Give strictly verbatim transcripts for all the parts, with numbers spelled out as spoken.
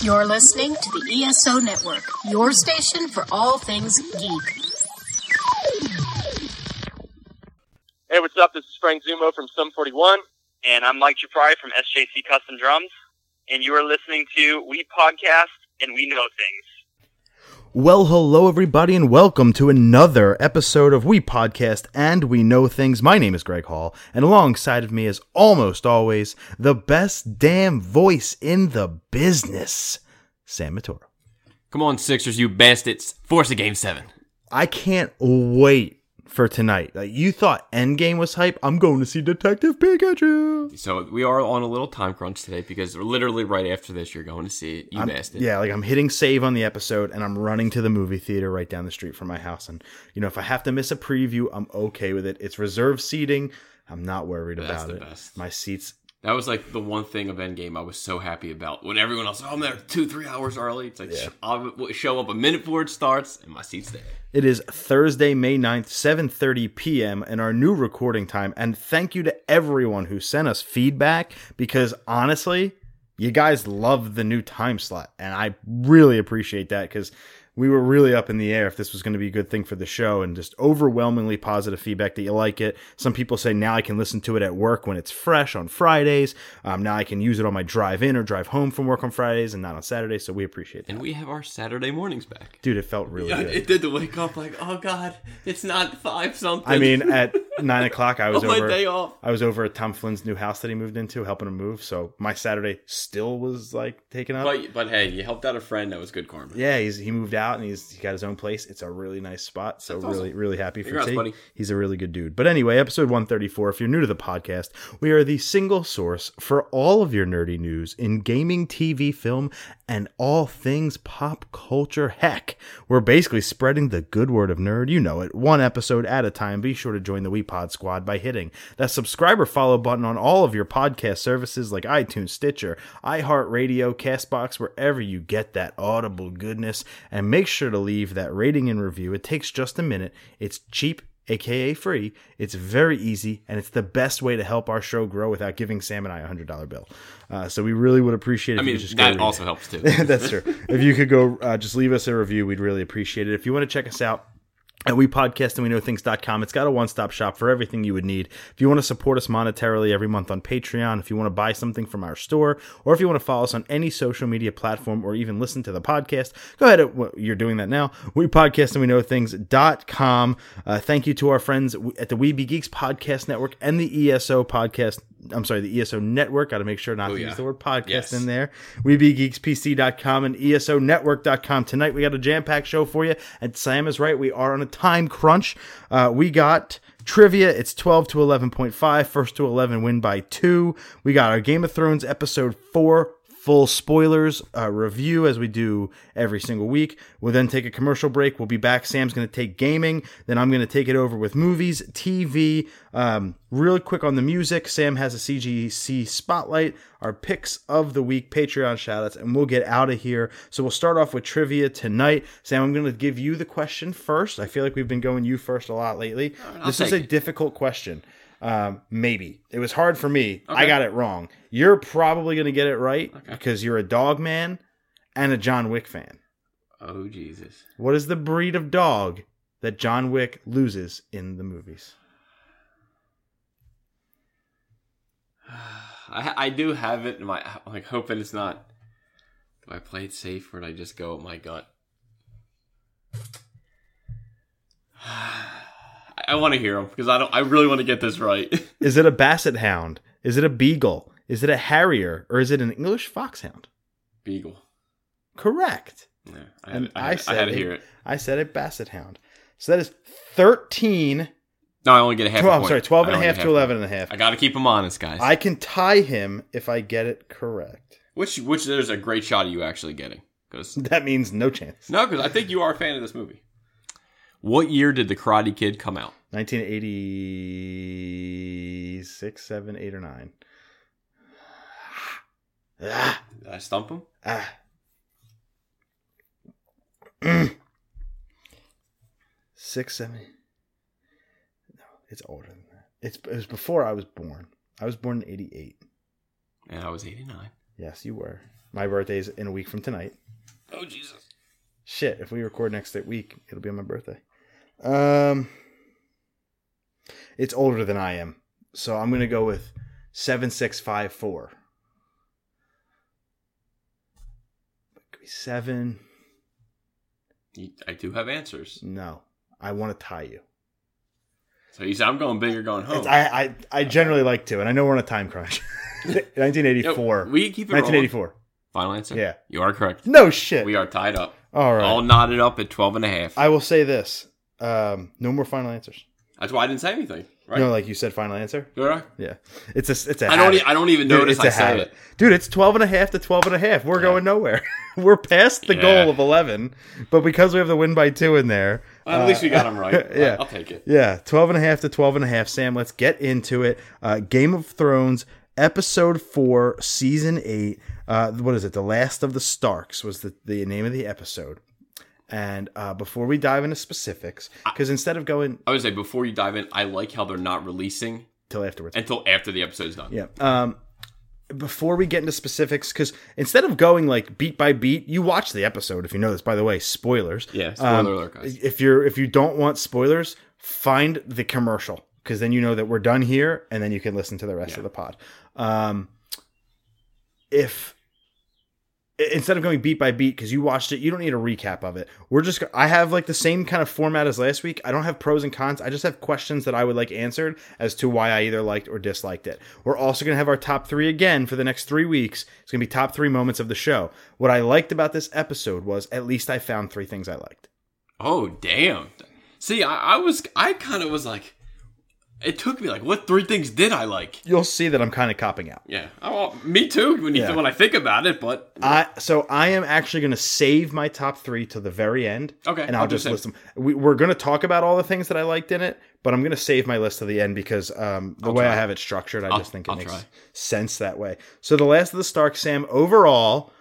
You're listening to the E S O Network, your station for all things geek. Hey, what's up? This is Frank Zumo from Sum forty-one. And I'm Mike Chapri from S J C Custom Drums. And you are listening to We Podcast and We Know Things. Well, hello, everybody, and welcome to another episode of We Podcast and We Know Things. My name is Greg Hall, and alongside of me is, almost always, the best damn voice in the business, Sam Matoro. Come on, Sixers, you bastards. Force a Game seven. I can't wait for tonight. Like, you thought Endgame was hype? I'm going to see Detective Pikachu. So we are on a little time crunch today because literally right after this, you're going to see it. You I'm, bastard. Yeah, like I'm hitting save on the episode and I'm running to the movie theater right down the street from my house. And, you know, if I have to miss a preview, I'm okay with it. It's reserved seating. I'm not worried That's about the it. Best. My seats. That was like the one thing of Endgame I was so happy about. When everyone else, oh, I'm there two, three hours early. It's like, yeah. I'll show up a minute before it starts and my seat's there. It is Thursday, May ninth, seven thirty p.m. and our new recording time. And thank you to everyone who sent us feedback because honestly, you guys love the new time slot. And I really appreciate that because we were really up in the air if this was going to be a good thing for the show and just overwhelmingly positive feedback that you like it. Some people say now I can listen to it at work when it's fresh on Fridays. Um, now I can use it on my drive in or drive home from work on Fridays and not on Saturdays. So we appreciate that. And we have our Saturday mornings back. Dude, it felt really yeah, good. It did to wake up like, oh God, it's not five something. I mean, at nine o'clock, I was, oh, over, my day off. I was over at Tom Flynn's new house that he moved into, helping him move. So my Saturday still was like taken up. But, but hey, you helped out a friend. That was good karma. Yeah, he's, he moved out. Out and he's he got his own place. It's a really nice spot. So awesome. really, really happy for T. He's a really good dude. But anyway, episode one thirty-four. If you're new to the podcast, we are the single source for all of your nerdy news in gaming, T V, film, and all things pop culture. Heck, we're basically spreading the good word of nerd. You know it. One episode at a time. Be sure to join the WePod squad by hitting that subscribe or follow button on all of your podcast services like iTunes, Stitcher, iHeartRadio, Castbox, wherever you get that audible goodness. And make sure to leave that rating and review. It takes just a minute. It's cheap, aka free. It's very easy, and it's the best way to help our show grow without giving Sam and I a hundred dollar bill. Uh, so we really would appreciate it. I mean, if you just that also helps too. That's true. If you could go uh, just leave us a review, we'd really appreciate it. If you want to check us out at we podcast and we know things dot com. It's got a one-stop shop for everything you would need. If you want to support us monetarily every month on Patreon, if you want to buy something from our store, or if you want to follow us on any social media platform or even listen to the podcast, go ahead. At, well, you're doing that now. we podcast and we know things dot com. Uh, thank you to our friends at the Weeby Geeks Podcast Network and the E S O Podcast. I'm sorry, the E S O Network. Got to make sure not oh, to yeah. use the word podcast yes. in there. weeby geeks p c dot com and E S O network dot com. Tonight we got a jam-packed show for you. And Sam is right. We are on a time crunch. Uh, we got trivia. It's twelve to eleven point five. First to eleven win by two. We got our Game of Thrones episode four full spoilers uh, review as we do every single week. We'll then take a commercial break. We'll be back. Sam's going to take gaming. Then I'm going to take it over with movies, T V. Um, really quick on the music. Sam has a C G C spotlight, our picks of the week, Patreon shoutouts, and we'll get out of here. So we'll start off with trivia tonight. Sam, I'm going to give you the question first. I feel like we've been going you first a lot lately. Right, this is a it. difficult question. Um, maybe. It was hard for me. Okay. I got it wrong. You're probably going to get it right okay. because you're a dog man and a John Wick fan. Oh, Jesus. What is the breed of dog that John Wick loses in the movies? I I do have it in my, I'm like hoping it's not, do I play it safe or do I just go with my gut? I want to hear them because I don't. I really want to get this right. Is it a basset hound? Is it a beagle? Is it a harrier? Or is it an English foxhound? Beagle. Correct. Yeah, I, had, I, I, had, I had to hear it. I said a basset hound. So that is thirteen. No, I only get a half. twelve, a point. I'm sorry, twelve and a half to half eleven point. and a half. I got to keep him honest, guys. I can tie him if I get it correct. Which, which there's a great shot of you actually getting. Cause that means no chance. No, because I think you are a fan of this movie. What year did The Karate Kid come out? nineteen eighty-six, seven, eight, or nine. Ah. Did I stump him? Ah. Mm. Six, seven. No, it's older than that. It's, it was before I was born. I was born in eighty-eight. And I was eighty-nine. Yes, you were. My birthday's in a week from tonight. Oh, Jesus. Shit, if we record next week, it'll be on my birthday. Um, it's older than I am, so I'm going to go with seven six five four. Seven. I do have answers. No, I want to tie you. So you said I'm going big or going home. It's, I I, I generally like to, and I know we're on a time crunch. nineteen eighty-four. Yo, we keep it nineteen eighty-four. Rolling. Final answer? Yeah. You are correct. No shit. We are tied up. All right. All knotted up at twelve and a half. I will say this. Um, no more final answers. That's why I didn't say anything. Right? No, like you said, final answer. You're right. Yeah. It's a, it's a I don't e- I don't even Dude, notice I said it. Dude, it's twelve and a half to twelve and a half. We're yeah. going nowhere. We're past the yeah. goal of eleven, but because we have the win by two in there. Well, at uh, least we got them right. Yeah. I'll take it. Yeah. twelve and a half to twelve and a half, Sam. Let's get into it. Uh, Game of Thrones, episode four, season eight. Uh, what is it? The Last of the Starks was the, the name of the episode. And uh, before we dive into specifics, because instead of going... I would say before you dive in, I like how they're not releasing... Until afterwards. Until after the episode's done. Yeah. Um, before we get into specifics, because instead of going like beat by beat, you watch the episode if you know this. By the way, spoilers. Yeah, spoiler um, alert, guys. If, you're, if you don't want spoilers, find the commercial, because then you know that we're done here, and then you can listen to the rest yeah. of the pod. Um, if... Instead of going beat by beat, because you watched it, you don't need a recap of it. We're just, I have like the same kind of format as last week. I don't have pros and cons. I just have questions that I would like answered as to why I either liked or disliked it. We're also going to have our top three again for the next three weeks. It's going to be top three moments of the show. What I liked about this episode was at least I found three things I liked. Oh, damn. See, I, I was, I kind of was like, it took me like, what three things did I like? You'll see that I'm kind of copping out. Yeah. Oh, me too when you yeah. when I think about it, but... I So I am actually going to save my top three to the very end. Okay. And I'll, I'll just list them. We, we're going to talk about all the things that I liked in it, but I'm going to save my list to the end because um, the I'll way try. I have it structured, I I'll, just think it I'll makes try. sense that way. So The Last of the Starks, Sam, overall,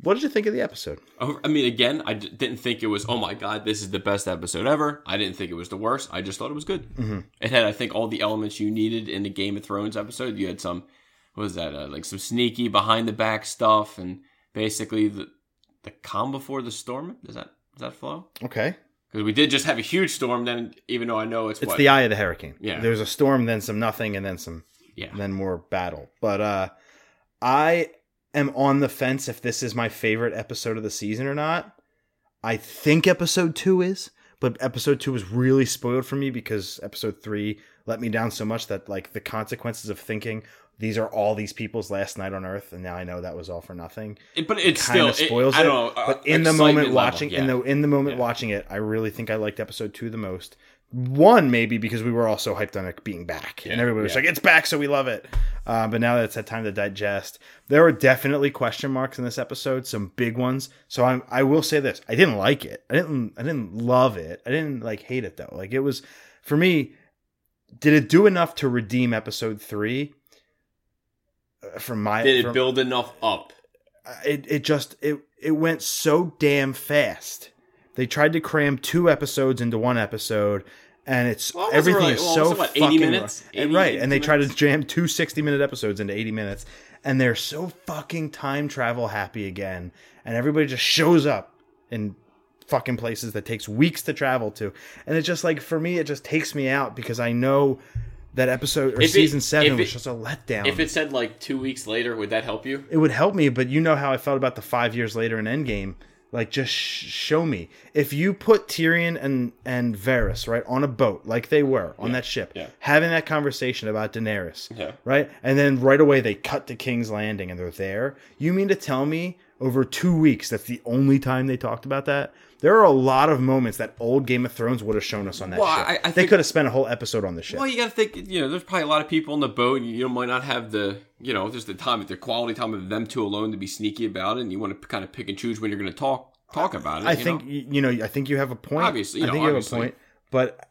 what did you think of the episode? Over, I mean, again, I d- didn't think it was, oh my God, this is the best episode ever. I didn't think it was the worst. I just thought it was good. Mm-hmm. It had, I think, all the elements you needed in the Game of Thrones episode. You had some, what was that, uh, like some sneaky behind-the-back stuff and basically the, the calm before the storm. Does that does that flow? Okay. Because we did just have a huge storm then, even though I know it's It's what? the eye of the hurricane. Yeah. There's a storm, then some nothing, and then some, yeah. and then more battle. But uh, I... am on the fence if this is my favorite episode of the season or not. I think episode two is, but episode two was really spoiled for me because episode three let me down so much that like the consequences of thinking these are all these people's last night on Earth, and now I know that was all for nothing. It, but it's it still spoils it. it. I don't know, but in the moment watching, level, yeah. in the in the moment yeah. watching it, I really think I liked episode two the most. One, maybe because we were all so hyped on it being back. Yeah, and everybody was yeah. like, it's back, so we love it. Uh, but now that it's had time to digest, there were definitely question marks in this episode, some big ones. So I'm, I will say this. I didn't like it. I didn't I didn't love it. I didn't like hate it, though. Like it was, for me, did it do enough to redeem episode three? Uh, from my, did it from, build enough up? It it just, it it went so damn fast. They tried to cram two episodes into one episode, and it's well, everything really, is well, so what, fucking minutes? eighty, and, right. And they minutes? Try to jam two sixty-minute episodes into eighty minutes, and they're so fucking time travel happy again, and everybody just shows up in fucking places that takes weeks to travel to, and it's just like for me, it just takes me out because I know that episode or if season it, seven was it, just a letdown. If it said like two weeks later, would that help you? It would help me, but you know how I felt about the five years later in Endgame. Like, just sh- show me. If you put Tyrion and, and Varys, right, on a boat, like they were, on yeah, that ship, yeah. having that conversation about Daenerys, yeah. right, and then right away they cut to King's Landing and they're there, you mean to tell me over two weeks that's the only time they talked about that? There are a lot of moments that old Game of Thrones would have shown us on that well, ship. I, I think, they could have spent a whole episode on the ship. Well, you got to think, you know, there's probably a lot of people on the boat, and you might not have the... You know, there's the time, the quality time of them two alone to be sneaky about it, and you want to kind of pick and choose when you're going to talk talk about it. I you think know? you know, I think you have a point. Obviously, you I know, think obviously. you have a point, but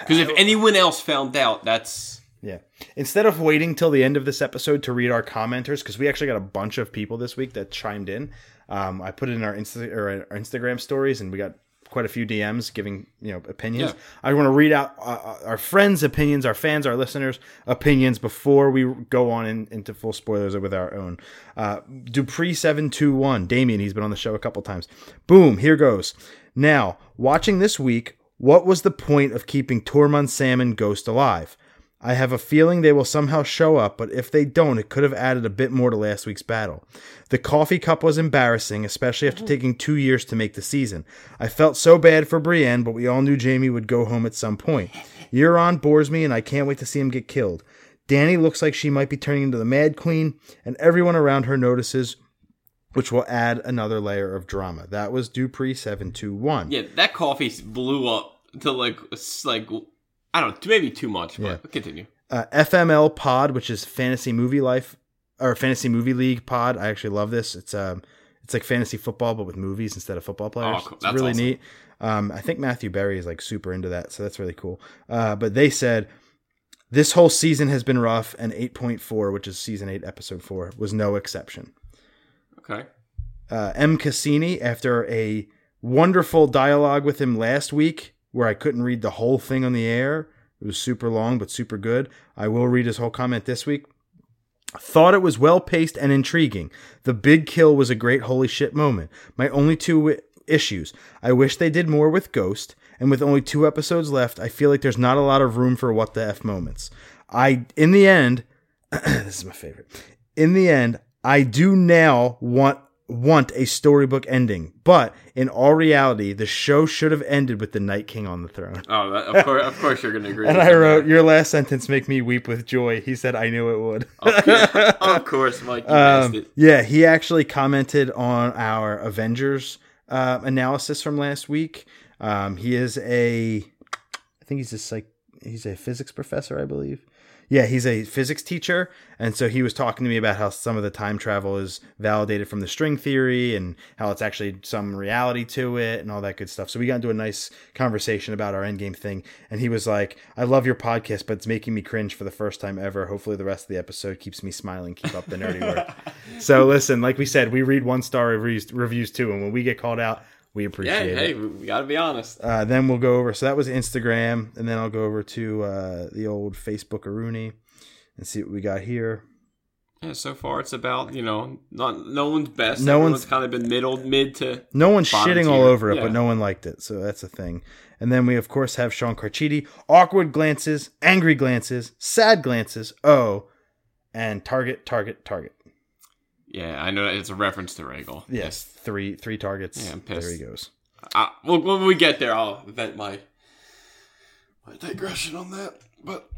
because if anyone else found out, that's yeah. Instead of waiting till the end of this episode to read our commenters, because we actually got a bunch of people this week that chimed in. Um, I put it in our Insta or our Instagram stories, and we got quite a few D Ms giving, you know, opinions. Yeah. I want to read out uh, our friends' opinions, our fans, our listeners' opinions before we go on in, into full spoilers with our own. Uh, Dupree seven two one, Damien, he's been on the show a couple times. Boom, here goes. Now, watching this week, what was the point of keeping Tormund, Sam, and Ghost alive? I have a feeling they will somehow show up, but if they don't, it could have added a bit more to last week's battle. The coffee cup was embarrassing, especially after taking two years to make the season. I felt so bad for Brienne, but we all knew Jaime would go home at some point. Euron bores me, and I can't wait to see him get killed. Dany looks like she might be turning into the Mad Queen, and everyone around her notices, which will add another layer of drama. That was Dupree seven two one. Yeah, that coffee blew up to, like, like... I don't know, maybe too much, but yeah. Continue. Uh, F M L Pod, which is Fantasy Movie Life or Fantasy Movie League Pod. I actually love this. It's um, it's like fantasy football, but with movies instead of football players. Oh, cool. It's that's really awesome. Neat. Um, I think Matthew Berry is like super into that, so that's really cool. Uh, but they said this whole season has been rough, and eight point four, which is season eight, episode four, was no exception. Okay. Uh, M. Cassini, after a wonderful dialogue with him last week, where I couldn't read the whole thing on the air. It was super long, but super good. I will read his whole comment this week. Thought it was well-paced and intriguing. The big kill was a great holy shit moment. My only two w- issues. I wish they did more with Ghost, and with only two episodes left, I feel like there's not a lot of room for what the F moments. I, in the end, this is my favorite. In the end, I do now want... want a storybook ending, but in all reality, the show should have ended with the Night King on the throne. Oh, of course, of course you're going to agree. And with I wrote, your last sentence make me weep with joy. He said, I knew it would. Okay. Of course, Mike, you um, missed it. Yeah, he actually commented on our Avengers uh, analysis from last week. Um, he is a, I think he's a psych, he's a physics professor, I believe. Yeah, he's a physics teacher, and so he was talking to me about how some of the time travel is validated from the string theory and how it's actually some reality to it and all that good stuff. So we got into a nice conversation about our Endgame thing, and he was like, I love your podcast, but it's making me cringe for the first time ever. Hopefully the rest of the episode keeps me smiling. Keep up the nerdy work. So listen, like we said, we read one-star reviews, reviews too, and when we get called out, we appreciate yeah, hey, it. Hey, we got to be honest. Uh, then we'll go over. So that was Instagram. And then I'll go over to uh, the old Facebook Aruni and see what we got here. Yeah, so far it's about, you know, not no one's best. No Everyone's one's kind of been middle, mid to. No one's shitting tier. all over it, yeah. But no one liked it. So that's a thing. And then we, of course, have Sean Carcitti. Awkward glances, angry glances, sad glances. Oh, and target, target, target. Yeah, I know that it's a reference to Rhaegal. Yes, three three targets. Yeah, I'm pissed. There he goes. Uh, well, when we get there, I'll vent my, my digression on that. But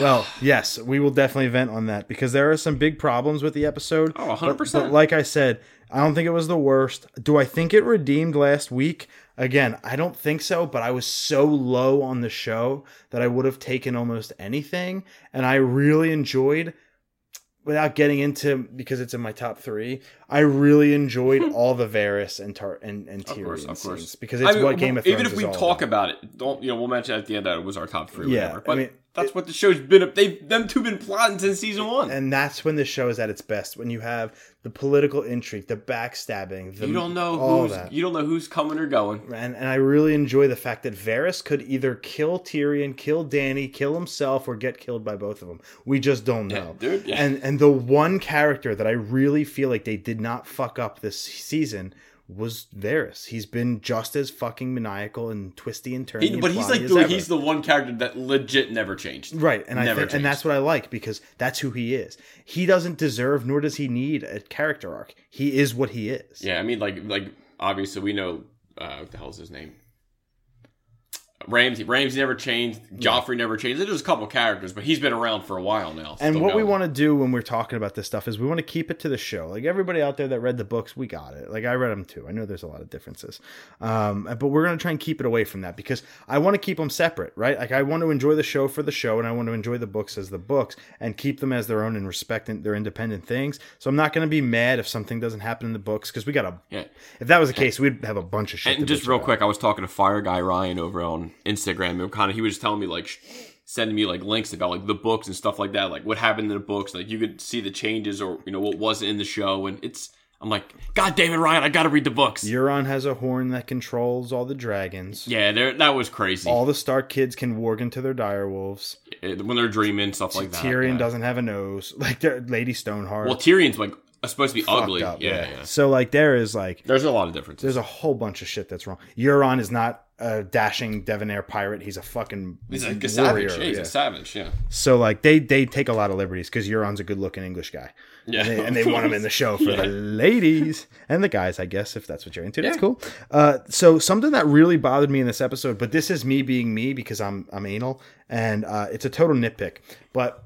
well, yes, we will definitely vent on that because there are some big problems with the episode. Oh, one hundred percent. But, but like I said, I don't think it was the worst. Do I think it redeemed last week? Again, I don't think so, but I was so low on the show that I would have taken almost anything, and I really enjoyed without getting into, because it's in my top three, I really enjoyed all the Varys and Tar- and, and Tyrion of course, of course. scenes because it's I mean, what Game of Thrones is all about. Even if we talk about it, don't you know? We'll mention at the end that it was our top three. Or yeah, whatever. But I mean, that's it, what the show's been. They them two been plotting since season one, and that's when the show is at its best. When you have the political intrigue, the backstabbing, the, you don't know all who's that. You don't know who's coming or going. And and I really enjoy the fact that Varys could either kill Tyrion, kill Dany, kill himself, or get killed by both of them. We just don't know. Yeah, dude, yeah. And and the one character that I really feel like they did not fuck up this season was Varys. He's been just as fucking maniacal and twisty and turny. He, but and he's like the, he's the one character that legit never changed. Right, and never I think, changed. And that's what I like because that's who he is. He doesn't deserve nor does he need a character arc. He is what he is. Yeah, I mean, like like obviously we know uh, what the hell's his name. Ramsay. Ramsay never changed. Joffrey yeah. never changed. There was a couple characters, but he's been around for a while now. And what we want to do when we're talking about this stuff is we want to keep it to the show. Like everybody out there that read the books, we got it. Like I read them too. I know there's a lot of differences. Um, but we're going to try and keep it away from that because I want to keep them separate, right? Like I want to enjoy the show for the show and I want to enjoy the books as the books and keep them as their own and respect their independent things. So I'm not going to be mad if something doesn't happen in the books because we got a... Yeah. If that was the case, we'd have a bunch of shit. And just real about. quick, I was talking to Fire Guy Ryan over on Instagram, and kind of he was just telling me like sh- sending me like links about like the books and stuff like that, like what happened in the books, like you could see the changes or you know what wasn't in the show, and it's I'm like, God damn it, Ryan, I gotta read the books. Euron has a horn that controls all the dragons. Yeah, that was crazy. All the Stark kids can warg into their direwolves. When they're dreaming, stuff like that. Tyrion yeah. doesn't have a nose. Like, Lady Stoneheart. Well, Tyrion's, like, supposed to be fucked ugly. Up, yeah, yeah. yeah, So, like, there is, like... There's a lot of differences. There's a whole bunch of shit that's wrong. Euron is not a dashing debonair pirate. He's a fucking He's like a warrior. Savage. Yeah, he's yeah. a savage, yeah. So, like, they, they take a lot of liberties because Euron's a good-looking English guy. Yeah, and they, and they want him in the show for yeah. the ladies and the guys, I guess, if that's what you're into. That's yeah. cool. Uh, so something that really bothered me in this episode, but this is me being me because I'm I'm anal, and uh, it's a total nitpick. But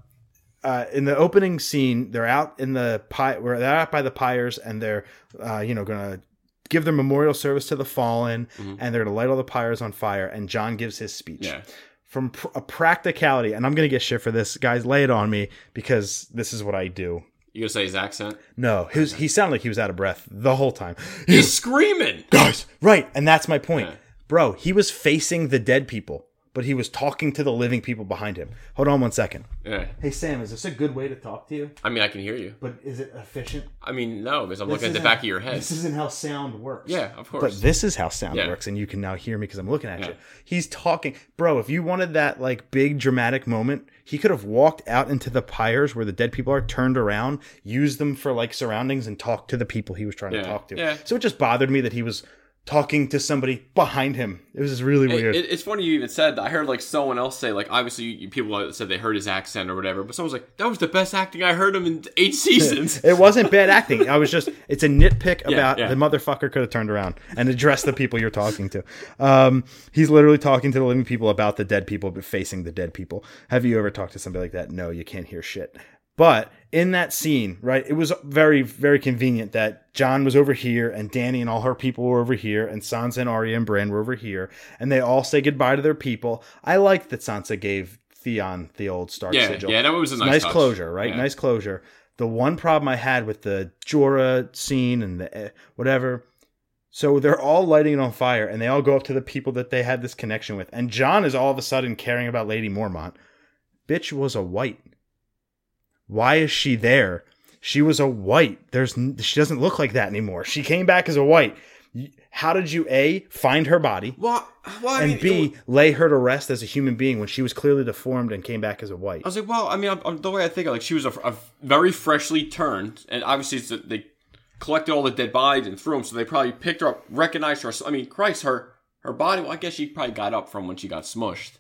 uh, in the opening scene, they're out in the pi- where they're out by the pyres, and they're uh, you know gonna give their memorial service to the fallen, mm-hmm. and they're gonna light all the pyres on fire. And Jon gives his speech. Yeah. From pr- a practicality, and I'm gonna get shit for this, guys. Lay it on me because this is what I do. You gonna say his accent? No, he, was, he sounded like he was out of breath the whole time. He's, He's screaming, guys. Right, and that's my point, yeah. bro. He was facing the dead people, but he was talking to the living people behind him. Hold on one second. Yeah. Hey Sam, is this a good way to talk to you? I mean, I can hear you, but is it efficient? I mean, no, because I'm this looking at the back of your head. This isn't how sound works. Yeah, of course. But this is how sound yeah. works, and you can now hear me because I'm looking at yeah. you. He's talking, bro. If you wanted that like big dramatic moment. He could have walked out into the pyres where the dead people are, turned around, used them for like surroundings, and talked to the people he was trying yeah, to talk to. Yeah. So it just bothered me that he was talking to somebody behind him. It was just really weird. It, it, it's funny you even said that. I heard like someone else say, like obviously you, people said they heard his accent or whatever, but someone was like, that was the best acting I heard him in eight seasons. It wasn't bad acting. I was just, it's a nitpick yeah, about yeah. the motherfucker could have turned around and addressed the people you're talking to. Um, he's literally talking to the living people about the dead people, but facing the dead people. Have you ever talked to somebody like that? No, you can't hear shit. But in that scene, right, it was very, very convenient that Jon was over here and Dany and all her people were over here and Sansa and Arya and Bran were over here and they all say goodbye to their people. I liked that Sansa gave Theon the old Stark yeah, sigil. Yeah, that was a nice Nice touch. closure, right? Yeah. Nice closure. The one problem I had with the Jorah scene and the whatever, so they're all lighting it on fire and they all go up to the people that they had this connection with. And Jon is all of a sudden caring about Lady Mormont. Bitch was a white. Why is she there? She was a white. There's she doesn't look like that anymore. She came back as a white. How did you A, find her body? Well, well, and mean, B, was, lay her to rest as a human being when she was clearly deformed and came back as a white? I was like, well, I mean, I'm, I'm, the way I think, like she was a, a very freshly turned, and obviously it's a, they collected all the dead bodies and threw them, so they probably picked her up, recognized her. I mean, Christ, her her body. Well, I guess she probably got up from when she got smushed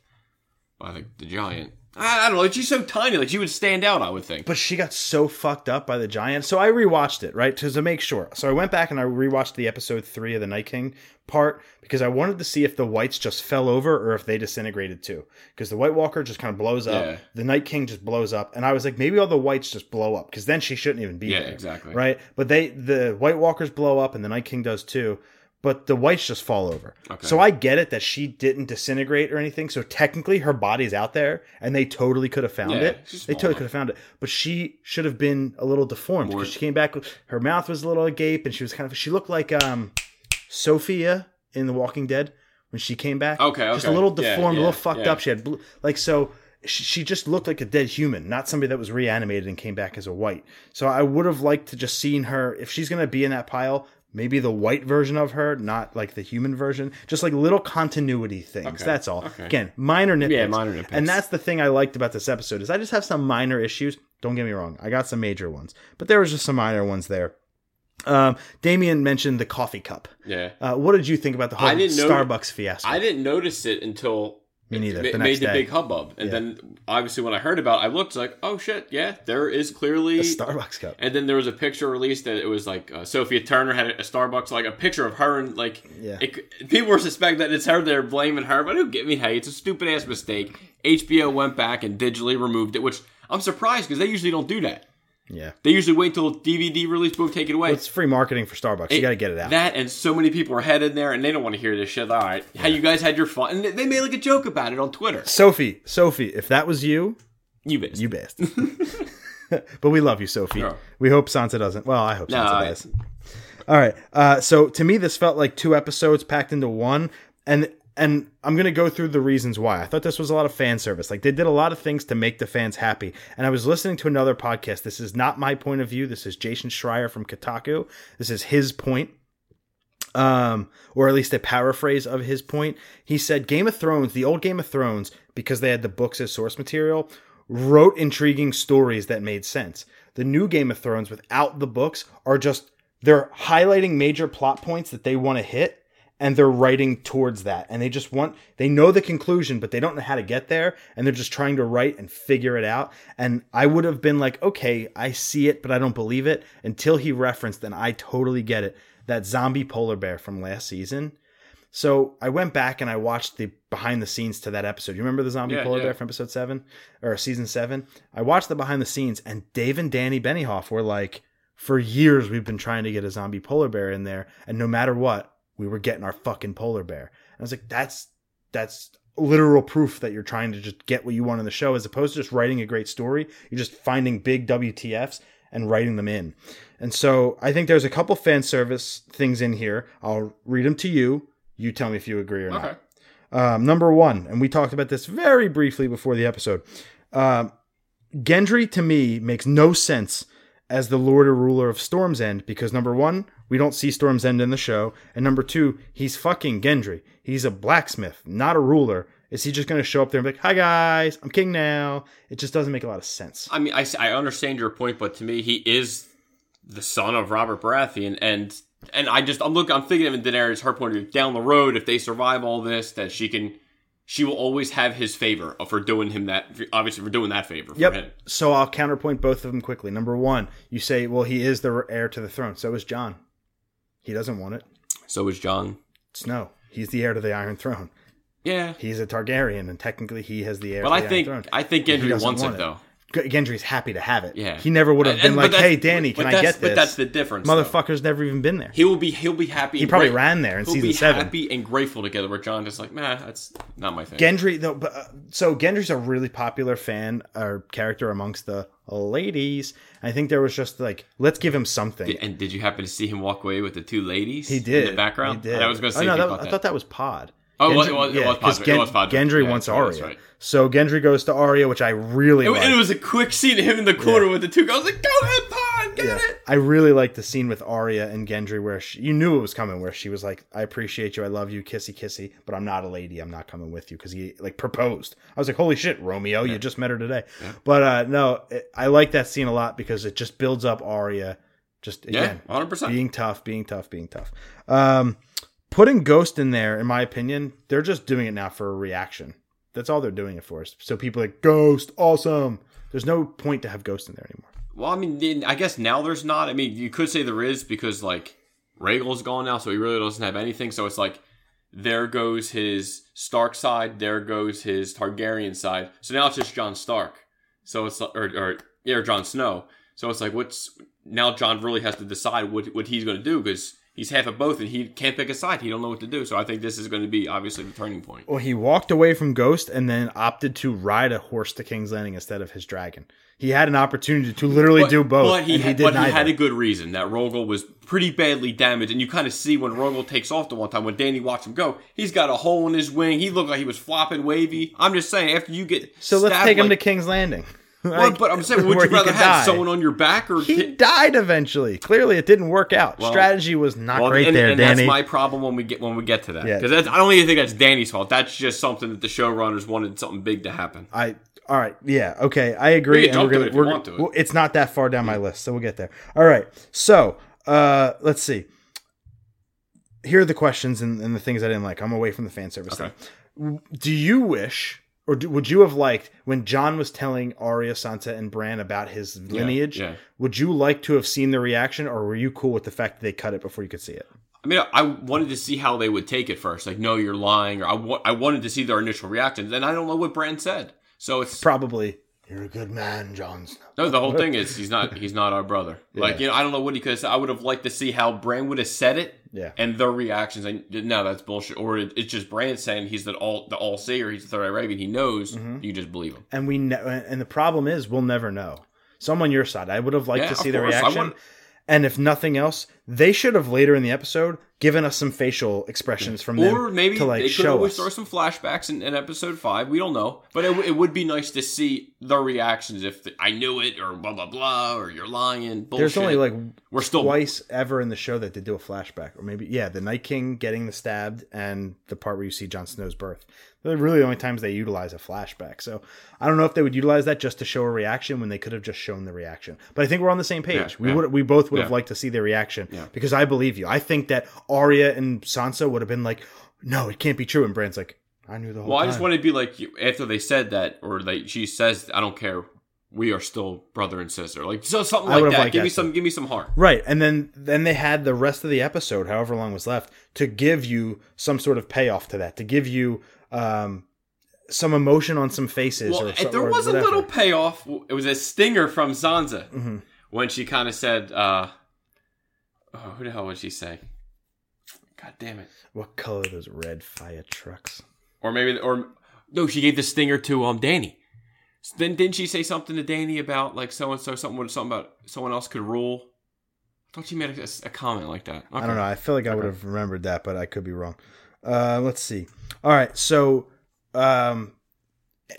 by the, the giant. I don't know. She's so tiny. Like, she would stand out, I would think. But she got so fucked up by the giant. So I rewatched it, right, to, to make sure. So I went back and I rewatched the episode three of the Night King part because I wanted to see if the Whites just fell over or if they disintegrated too. Because the White Walker just kind of blows up. Yeah. The Night King just blows up. And I was like, maybe all the Whites just blow up because then she shouldn't even be yeah, there. Yeah, exactly. Right? But they the White Walkers blow up and the Night King does too. But the Whites just fall over. Okay. So I get it that she didn't disintegrate or anything. So technically her body's out there and they totally could have found yeah, it. They totally could have found it. But she should have been a little deformed because she came back with her mouth was a little agape and she was kind of, she looked like um, Sophia in The Walking Dead when she came back. Okay. okay. Just a little deformed, yeah, yeah, a little fucked yeah. up. She had blue, like, so she, she just looked like a dead human, not somebody that was reanimated and came back as a white. So I would have liked to just seen her, if she's going to be in that pile, maybe the white version of her, not like the human version. Just like little continuity things. Okay. That's all. Okay. Again, minor nitpicks. Yeah, minor nitpicks. And that's the thing I liked about this episode is I just have some minor issues. Don't get me wrong. I got some major ones. But there was just some minor ones there. Um, Damien mentioned the coffee cup. Yeah. Uh, what did you think about the whole Starbucks not- fiasco? I didn't notice it until... Me neither. It the made the big hubbub. And yeah. then, obviously, when I heard about it, I looked like, oh, shit, yeah, there is clearly... a Starbucks cup. And then there was a picture released that it was like, uh, Sophia Turner had a Starbucks, like a picture of her, and like, yeah. it, people were suspecting that it's her, they're blaming her, but who give me, hey, it's a stupid-ass mistake. H B O went back and digitally removed it, which I'm surprised, because they usually don't do that. Yeah. They usually wait till D V D release, boom, take it away. Well, it's free marketing for Starbucks. It, you got to get it out. That and so many people are headed there and they don't want to hear this shit. All right. Yeah. How you guys had your fun. And they made like a joke about it on Twitter. Sophie, Sophie, if that was you. You best. You best. But we love you, Sophie. Sure. We hope Sansa doesn't. Well, I hope no, Sansa I... does. All right. Uh, so to me, this felt like two episodes packed into one. And And I'm going to go through the reasons why. I thought this was a lot of fan service. Like, they did a lot of things to make the fans happy. And I was listening to another podcast. This is not my point of view. This is Jason Schreier from Kotaku. This is his point, um, or at least a paraphrase of his point. He said, Game of Thrones, the old Game of Thrones, because they had the books as source material, wrote intriguing stories that made sense. The new Game of Thrones, without the books, are just, they're highlighting major plot points that they want to hit. And they're writing towards that. And they just want, they know the conclusion, but they don't know how to get there. And they're just trying to write and figure it out. And I would have been like, okay, I see it, but I don't believe it. Until he referenced, and I totally get it, that zombie polar bear from last season. So I went back and I watched the behind the scenes to that episode. You remember the zombie yeah, polar yeah. bear from episode seven or season seven? I watched the behind the scenes, and Dave and Danny Benioff were like, for years, we've been trying to get a zombie polar bear in there. And no matter what, we were getting our fucking polar bear. And I was like, that's that's literal proof that you're trying to just get what you want in the show, as opposed to just writing a great story. You're just finding big W T Fs and writing them in. And so I think there's a couple fan service things in here. I'll read them to you. You tell me if you agree or okay. not. Um, number one, and we talked about this very briefly before the episode. Um, Gendry, to me, makes no sense as the Lord or Ruler of Storm's End, because number one, we don't see Storm's End in the show. And number two, he's fucking Gendry. He's a blacksmith, not a ruler. Is he just going to show up there and be like, hi guys, I'm king now? It just doesn't make a lot of sense. I mean, I, I understand your point, but to me, he is the son of Robert Baratheon. And and I just, I'm looking, I'm thinking of in Daenerys, her point of view, down the road, if they survive all this, that she can, she will always have his favor for doing him that, obviously for doing that favor for yep. him. So I'll counterpoint both of them quickly. Number one, you say, well, he is the heir to the throne. So is Jon. He doesn't want it. So is Jon Snow. He's the heir to the Iron Throne. Yeah. He's a Targaryen, and technically he has the heir well, to the I think, Iron Throne. I think Gendry wants want it, though. Gendry's happy to have it. Yeah. He never would have and, been and, like, hey, Danny, can I get this? But that's the difference. Motherfucker's though. Never even been there. He will be, he'll be happy. He probably gra- ran there in season seven. He'll be happy and grateful together, where Jon is like, nah, that's not my thing. Gendry, though, but, uh, so Gendry's a really popular fan or character amongst the ladies. I think there was just like, let's give him something. Did, and did you happen to see him walk away with the two ladies? He did in the background. He did. I was going to say, oh, no, that, I that. thought that was Pod. Oh, Gendry, well, it was, yeah, it was Pod. Gen- it was Pod. Gendry yeah, wants Arya, right. So Gendry goes to Arya, which I really. It, liked. And it was a quick scene of him in the corner yeah. with the two girls. Like, go ahead, Pod, get yeah. it. I really liked the scene with Arya and Gendry where she, you knew it was coming, where she was like, "I appreciate you, I love you, kissy kissy, but I'm not a lady, I'm not coming with you," because he like proposed. I was like, "Holy shit, Romeo, yeah. you just met her today." Yeah. But uh, no, it, I like that scene a lot because it just builds up Arya, just again, yeah, one hundred percent being tough, being tough, being tough. Um. Putting Ghost in there, in my opinion, they're just doing it now for a reaction. That's all they're doing it for. So people are like, Ghost, awesome. There's no point to have Ghost in there anymore. Well, I mean, I guess now there's not. I mean, you could say there is because, like, Rhaegal's gone now, so he really doesn't have anything. So it's like, there goes his Stark side, there goes his Targaryen side. So now it's just Jon Stark. So it's, or, or, yeah, or Jon Snow. So it's like, what's, now Jon really has to decide what, what he's going to do because he's half of both, and he can't pick a side. He don't know what to do. So I think this is going to be, obviously, the turning point. Well, he walked away from Ghost and then opted to ride a horse to King's Landing instead of his dragon. He had an opportunity to literally but, do both, but he, and he had, did but neither. But he had a good reason. That Rhaegal was pretty badly damaged, and you kind of see when Rhaegal takes off the one time, when Danny watched him go, he's got a hole in his wing. He looked like he was flopping wavy. I'm just saying, after you get So stabbed, let's take him like, to King's Landing. Well, like, but I'm saying, would you rather have die. someone on your back or he hit? died eventually? Clearly, it didn't work out. Well, strategy was not well, great and, there, and Danny. That's my problem when we get when we get to that because yeah. I don't even think that's Danny's fault. That's just something that the showrunners wanted something big to happen. I all right, yeah, okay, I agree. And we're gonna, it we're, want to. Well, it's not that far down yeah. my list, so we'll get there. All right, so uh, let's see. Here are the questions and, and the things I didn't like. I'm away from the fan service. Okay. Thing. Do you wish? Or do, would you have liked when Jon was telling Arya, Sansa, and Bran about his lineage? Yeah, yeah. Would you like to have seen the reaction, or were you cool with the fact that they cut it before you could see it? I mean, I wanted to see how they would take it first. Like, no, you're lying. Or I, wa- I wanted to see their initial reactions, and I don't know what Bran said. So it's probably you're a good man, Jon Snow. No, the whole thing is he's not. He's not our brother. Yeah. Like, you know, I don't know what he could have said. I would have liked to see how Bran would have said it. Yeah. And their reactions, like, no, that's bullshit. Or it, it's just Bran saying he's the all the all seer, he's the third eye Raven, he knows, mm-hmm. you just believe him. And we ne- and the problem is we'll never know. So I'm on your side. I would have liked yeah, to see the reaction. And if nothing else, They should have later in the episode given us some facial expressions from them, or maybe to, like, they could always throw some flashbacks in, in episode five. We don't know, but it, w- it would be nice to see the reactions. If the, I knew it, or blah blah blah, or you're lying. Bullshit. There's only like we're still twice ever in the show that they do a flashback, or maybe yeah, the Night King getting the stabbed and the part where you see Jon Snow's birth. They're really the only times they utilize a flashback. So I don't know if they would utilize that just to show a reaction when they could have just shown the reaction. But I think we're on the same page. Yeah, we yeah. would we both would yeah. have liked to see the reaction yeah. because I believe you. I think that Arya and Sansa would have been like, "No, it can't be true." And Bran's like, "I knew the whole well, time." Well, I just want to be like, after they said that, or like she says, "I don't care. We are still brother and sister." Like so something like that. Give me some. That. Give me some heart. Right, and then then they had the rest of the episode, however long was left, to give you some sort of payoff to that. To give you. Um, some emotion on some faces. Well, or so, there was or a little payoff. It was a stinger from Sansa mm-hmm. when she kind of said, uh, oh, "Who the hell would she say? God damn it! What color are those red fire trucks?" Or maybe, or no, she gave the stinger to um Dany. Then didn't she say something to Dany about like so and so something something about someone else could rule? I thought she made a, a comment like that. Okay. I don't know. I feel like I okay. would have remembered that, but I could be wrong. Uh, let's see. All right, so um,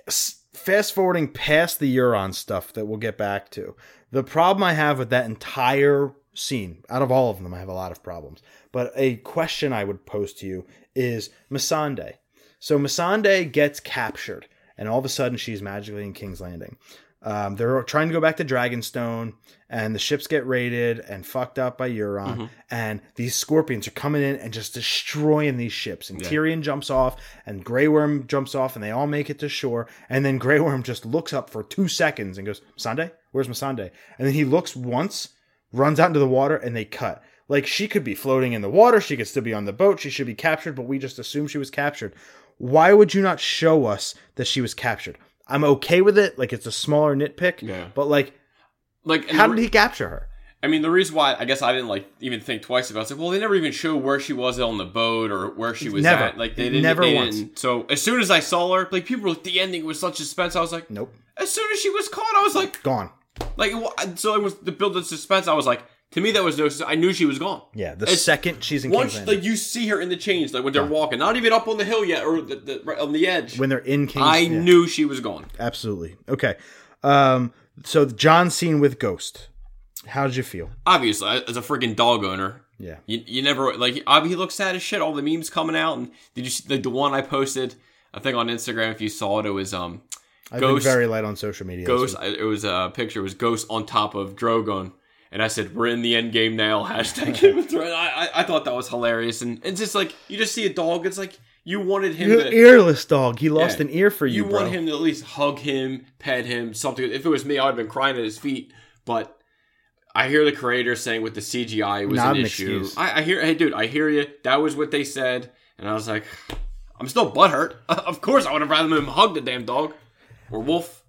fast forwarding past the Euron stuff that we'll get back to. The problem I have with that entire scene, out of all of them, I have a lot of problems. But a question I would pose to you is Missandei. So Missandei gets captured, and all of a sudden she's magically in King's Landing. Um, they're trying to go back to Dragonstone, and the ships get raided and fucked up by Euron, mm-hmm. and these scorpions are coming in and just destroying these ships. And yeah. Tyrion jumps off, and Grey Worm jumps off, and they all make it to shore. And then Grey Worm just looks up for two seconds and goes, "Missandei? Where's Missandei?" And then he looks once, runs out into the water, and they cut. Like, she could be floating in the water, she could still be on the boat, she should be captured, but we just assume she was captured. Why would you not show us that she was captured? I'm okay with it. Like, it's a smaller nitpick. Yeah. But, like, like how re- did he capture her? I mean, the reason why I guess I didn't, like, even think twice about it. It's like, well, they never even show where she was on the boat or where she was never. at. Like, they didn't. Never they once. Didn't. So, as soon as I saw her, like, people were like, the ending was such suspense. I was like, nope. As soon as she was caught, I was like, gone. Like, so it was the build of suspense. I was like, to me, that was no. I knew she was gone. Yeah, the it's, second she's in King's Landing. Once like, you see her in the chains, like when they're yeah. walking, not even up on the hill yet, or the, the, right on the edge. When they're in King's Landing. I yeah. knew she was gone. Absolutely. Okay. Um, so, the John scene with Ghost. How did you feel? Obviously, as a freaking dog owner. Yeah. You, you never, like, he looks sad as shit. All the memes coming out. And did you see, like, the one I posted, I think on Instagram, if you saw it, it was, um, I've Ghost. Been very light on social media. Ghost, it was a picture, it was Ghost on top of Drogon. And I said, "We're in the end game now." Hashtag Game of Thrones. I, I, I thought that was hilarious, and it's just like you just see a dog. It's like you wanted him. You're to... earless dog. He lost yeah. an ear for you. You bro. want him to at least hug him, pet him, something. If it was me, I'd have been crying at his feet. But I hear the creator saying with the C G I it was Not an, an issue. I, I hear, hey dude, I hear you. That was what they said, and I was like, I'm still butthurt. Of course, I would have rather him hug the damn dog or wolf.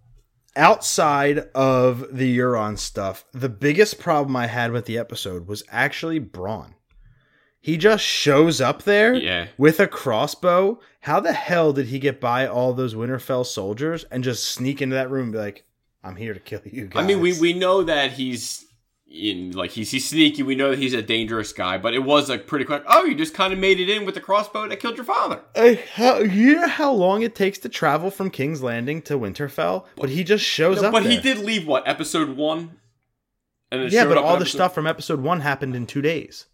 Outside of the Euron stuff, the biggest problem I had with the episode was actually Bronn. He just shows up there yeah. with a crossbow. How the hell did he get by all those Winterfell soldiers and just sneak into that room and be like, "I'm here to kill you guys"? I mean, we, we know that he's in like he's he's sneaky. We know that he's a dangerous guy, but it was like pretty quick. Oh, you just kind of made it in with the crossbow that killed your father. Uh, how, you know how long it takes to travel from King's Landing to Winterfell, but, but he just shows no, up. But there. He did leave what episode one. And it yeah, but all the episode... stuff from episode one happened in two days.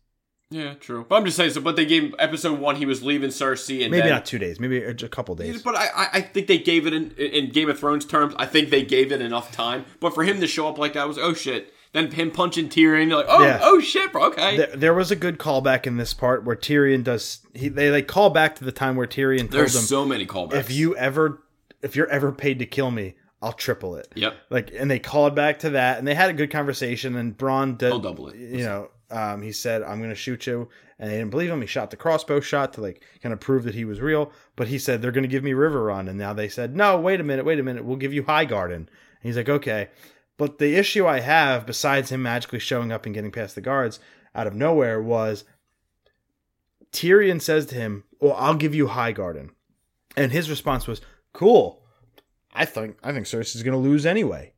Yeah, true. But I'm just saying. So, but they gave episode one. He was leaving Cersei, and maybe then, not two days, maybe a couple days. But I, I think they gave it in, in Game of Thrones terms. I think they gave it enough time. But for him to show up like that was oh shit. Then him punching Tyrion, you're like, oh, yeah. oh shit, bro, okay. There, there was a good callback in this part where Tyrion does. He, they like call back to the time where Tyrion told There's him, so many callbacks. If you ever, if you're ever paid to kill me, I'll triple it. Yep. Like, and they called back to that, and they had a good conversation. And Bronn did, I'll double it. You know, um, he said, "I'm going to shoot you," and they didn't believe him. He shot the crossbow shot to like kind of prove that he was real. But he said they're going to give me River Run, and now they said, "No, wait a minute, wait a minute, we'll give you High Garden." And he's like, "Okay." But the issue I have, besides him magically showing up and getting past the guards out of nowhere, was Tyrion says to him, "Well, I'll give you High Garden," and his response was, "Cool. I think I think Cersei's going to lose anyway."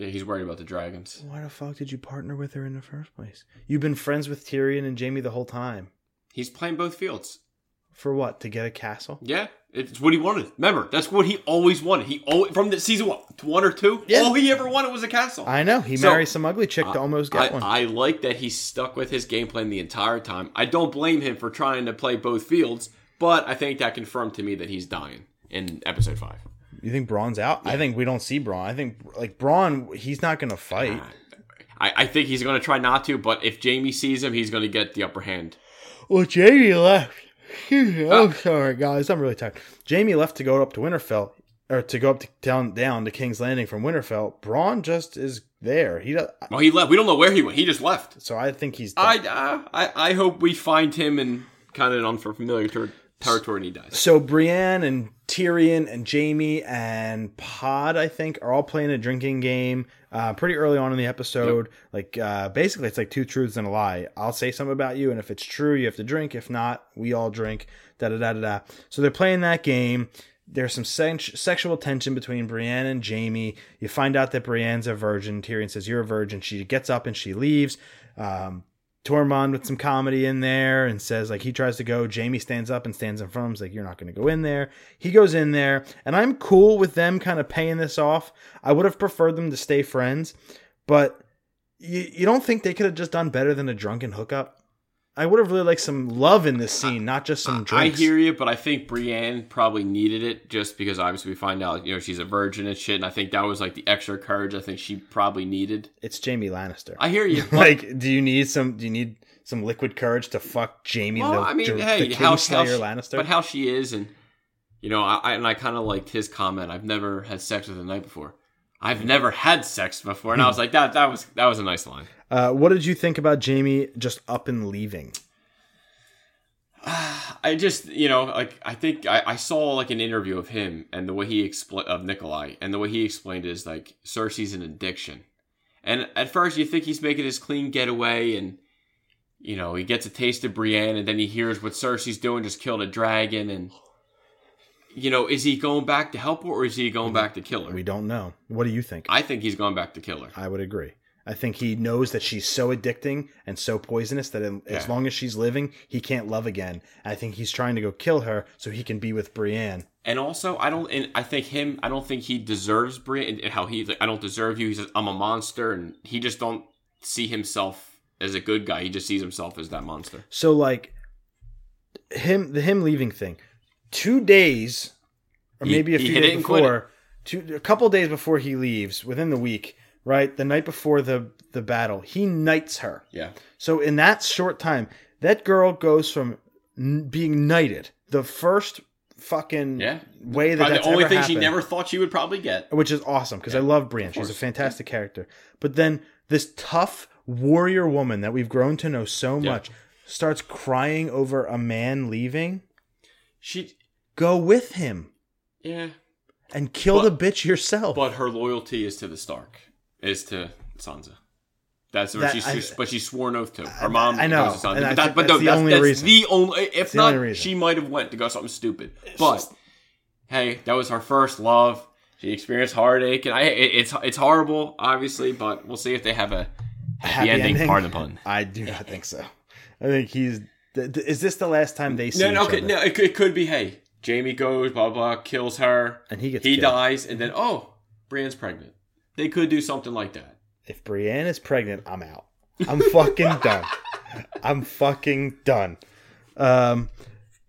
Yeah, he's worried about the dragons. Why the fuck did you partner with her in the first place? You've been friends with Tyrion and Jaime the whole time. He's playing both fields. For what? To get a castle? Yeah, it's what he wanted. Remember, that's what he always wanted. He always, from the season one, one or two, yeah. all he ever wanted was a castle. I know. He so, married some ugly chick to I, almost get I, one. I like that he stuck with his game plan the entire time. I don't blame him for trying to play both fields, but I think that confirmed to me that he's dying in episode five. You think Braun's out? Yeah. I think we don't see Braun. I think, like, Braun, he's not going to fight. I, I think he's going to try not to, but if Jaime sees him, he's going to get the upper hand. Well, Jaime left. I'm sorry, guys. I'm really tired. Jaime left to go up to Winterfell, or to go up to down, down to King's Landing from Winterfell. Braun just is there. He does, well, he left. We don't know where he went. He just left. So I think he's dead. I, I, I hope we find him in kind of an unfamiliar ter- territory and he dies. So Brienne and Tyrion and Jaime and Pod, I think, are all playing a drinking game uh, pretty early on in the episode. Yep. Like, uh, basically, it's like two truths and a lie. I'll say something about you, and if it's true, you have to drink. If not, we all drink. Da da da da da. So they're playing that game. There's some sen- sexual tension between Brienne and Jaime. You find out that Brienne's a virgin. Tyrion says, "You're a virgin." She gets up and she leaves. Um, Tormund with some comedy in there and says, like, he tries to go. Jaime stands up and stands in front of him. He's like, "You're not going to go in there." He goes in there, and I'm cool with them kind of paying this off. I would have preferred them to stay friends, but you, you don't think they could have just done better than a drunken hookup? I would have really liked some love in this scene, not just some drinks. I hear you, but I think Brienne probably needed it just because obviously we find out, you know, she's a virgin and shit, and I think that was like the extra courage I think she probably needed. It's Jaime Lannister. I hear you. Like, do you need some do you need some liquid courage to fuck Jaime well, the, I mean, the, hey, the Kingslayer Lannister? But how she is, and you know, I, I and I kind of liked his comment, "I've never had sex with a knight before." I've never had sex before, and I was like, that that was that was a nice line. Uh, what did you think about Jaime just up and leaving? Uh, I just, you know, like I think I, I saw like an interview of him and the way he expl- of Nikolai, and the way he explained it is like Cersei's an addiction. And at first you think he's making his clean getaway, and you know, he gets a taste of Brienne, and then he hears what Cersei's doing, just killed a dragon, and you know, is he going back to help her, or is he going back to kill her? We don't know. What do you think? I think he's going back to kill her. I would agree. I think he knows that she's so addicting and so poisonous that yeah. as long as she's living, he can't love again. I think he's trying to go kill her so he can be with Brienne. And also, I don't. And I think him. I don't think he deserves Brienne. And how he's like, "I don't deserve you." He says, "I'm a monster," and he just don't see himself as a good guy. He just sees himself as that monster. So like him, the him leaving thing. Two days, or maybe a few days before, two, a couple days before he leaves, within the week, right? The night before the, the battle, he knights her. Yeah. So in that short time, that girl goes from n- being knighted, the first fucking yeah. way that probably that's the only ever thing happened, she never thought she would probably get, which is awesome because yeah. I love Brienne. She's a fantastic yeah. character. But then this tough warrior woman that we've grown to know so yeah. much starts crying over a man leaving. She. Go with him. Yeah. And kill but, the bitch yourself. But her loyalty is to the Stark. Is to Sansa. That's what that, she I, but she swore an oath to. Her I, mom I know. Goes to Sansa. And but that, but that's no, the that's, only that's reason. The only, if that's not, the only she might have went to go something stupid. It's but just, hey, that was her first love. She experienced heartache, and I it, it's it's horrible, obviously, but we'll see if they have a happy, happy ending, ending. Pardon the pun. I do not think so. I think he's is this the last time they see no, no, each okay, other? No, it, it could be, hey, Jaime goes, blah, blah, kills her. And he gets He killed. dies, and then, oh, Brienne's pregnant. They could do something like that. If Brienne is pregnant, I'm out. I'm fucking done. I'm fucking done. Um,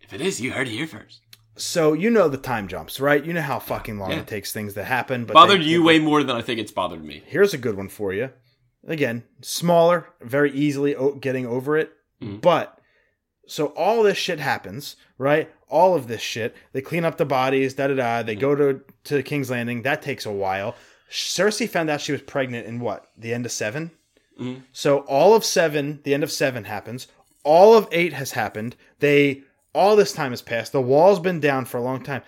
if it is, you heard it here first. So, you know the time jumps, right? You know how fucking long yeah. it takes things to happen. But bothered they, you they, way more than I think it's bothered me. Here's a good one for you. Again, smaller, very easily getting over it, mm-hmm. but... So all this shit happens, right? All of this shit. They clean up the bodies, da-da-da. They go to, to King's Landing. That takes a while. Cersei found out she was pregnant in what? The end of seven? Mm-hmm. So all of seven, the end of seven happens. All of eight has happened. They All this time has passed. The wall's been down for a long time.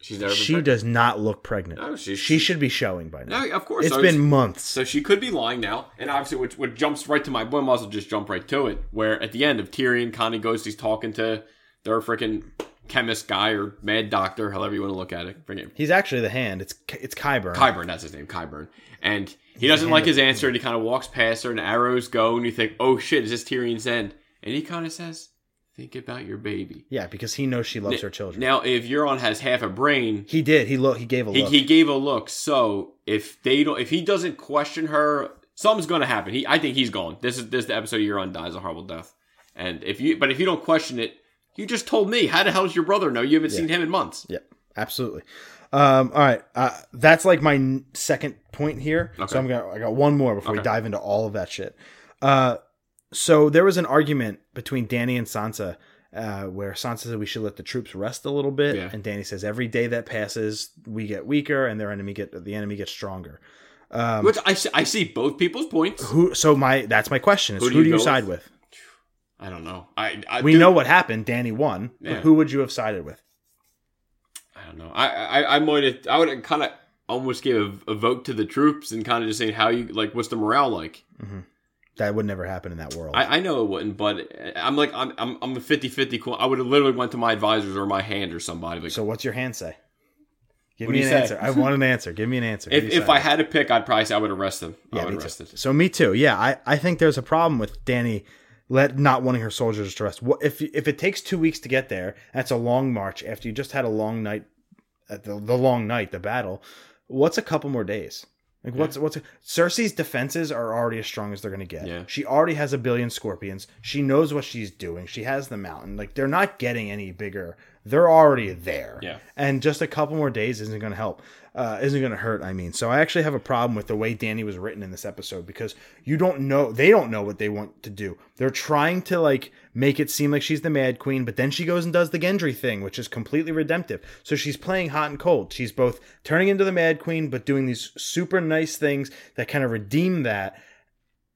She's never been she pregnant. Does not look pregnant. No, she, she should be showing by now. No, of course. It's so been it's, months. So she could be lying now. And obviously, what, what jumps right to my boy muzzle, just jump right to it. Where at the end of Tyrion, Connie goes, he's talking to their freaking chemist guy or mad doctor, however you want to look at it. Bring it. He's actually the hand. It's it's Qyburn. Qyburn, that's his name, Qyburn. And he He's doesn't like his answer, and he kind of walks past her, and arrows go, and you think, oh shit, is this Tyrion's end? And he kind of says, think about your baby. Yeah, because he knows she loves now, her children. Now, if Euron has half a brain... He did. He lo- He gave a he, look. He gave a look. So, if they don't, if he doesn't question her, something's going to happen. He, I think he's gone. This is this is the episode Euron dies a horrible death. And if you, But if you don't question it, you just told me. How the hell does your brother know? You haven't yeah. seen him in months. Yeah, absolutely. Um, all right. Uh, that's like my n- second point here. Okay. So, I'm gonna, I got one more before okay. we dive into all of that shit. Uh... So there was an argument between Danny and Sansa uh, where Sansa said we should let the troops rest a little bit. Yeah. And Danny says every day that passes, we get weaker and their enemy get the enemy gets stronger. Um, Which I, I see both people's points. Who? So my that's my question. Is who do you, who do you side with? with? I don't know. I, I We do. know what happened. Danny won. Yeah. But who would you have sided with? I don't know. I I, I might have, I would have kind of almost gave a, a vote to the troops and kind of just saying how you like what's the morale like? Mm-hmm. That would never happen in that world. I, I know it wouldn't, but I'm like, I'm I'm, I'm a fifty-fifty. Cool. I would have literally went to my advisors or my hand or somebody. Like, so what's your hand say? Give me an say? answer. I want an answer. Give me an answer. If, if I had to pick, I'd probably say I would arrest them. Yeah, I would arrest them. So me too. Yeah, I, I think there's a problem with Danny let not wanting her soldiers to rest. If, if it takes two weeks to get there, that's a long march after you just had a long night, the, the long night, the battle. What's a couple more days? Like what's yeah. what's Cersei's defenses are already as strong as they're going to get. Yeah. She already has a billion scorpions. She knows what she's doing. She has the mountain. Like they're not getting any bigger. They're already there. Yeah. And just a couple more days isn't going to help. Uh, isn't going to hurt. I mean, so I actually have a problem with the way Danny was written in this episode because you don't know. They don't know what they want to do. They're trying to like make it seem like she's the Mad Queen, but then she goes and does the Gendry thing, which is completely redemptive. So she's playing hot and cold. She's both turning into the Mad Queen, but doing these super nice things that kind of redeem that.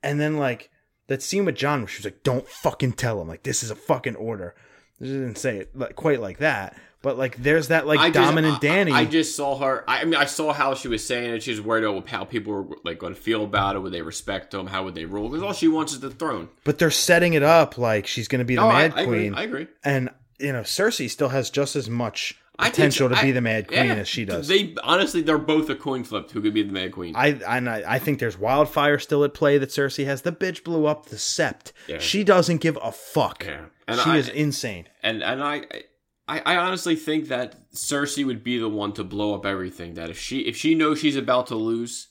And then like that scene with John, where she was like, "Don't fucking tell him. Like this is a fucking order." She didn't say it like, quite like that. But, like, there's that, like, I dominant just, I, Danny. I just saw her. I mean, I saw how she was saying it. She was worried about how people were, like, going to feel about it. Would they respect them? How would they rule? Because all she wants is the throne. But they're setting it up like she's going to be the no, Mad I, Queen. I agree. I agree. And, you know, Cersei still has just as much potential think, to be I, the Mad Queen yeah, as she does. They honestly, they're both a coin flip who could be the Mad Queen. I and I, I think there's wildfire still at play that Cersei has. The bitch blew up the sept. Yeah. She doesn't give a fuck. Yeah. And she I, is insane. And, and I... I I, I honestly think that Cersei would be the one to blow up everything. That if she if she knows she's about to lose,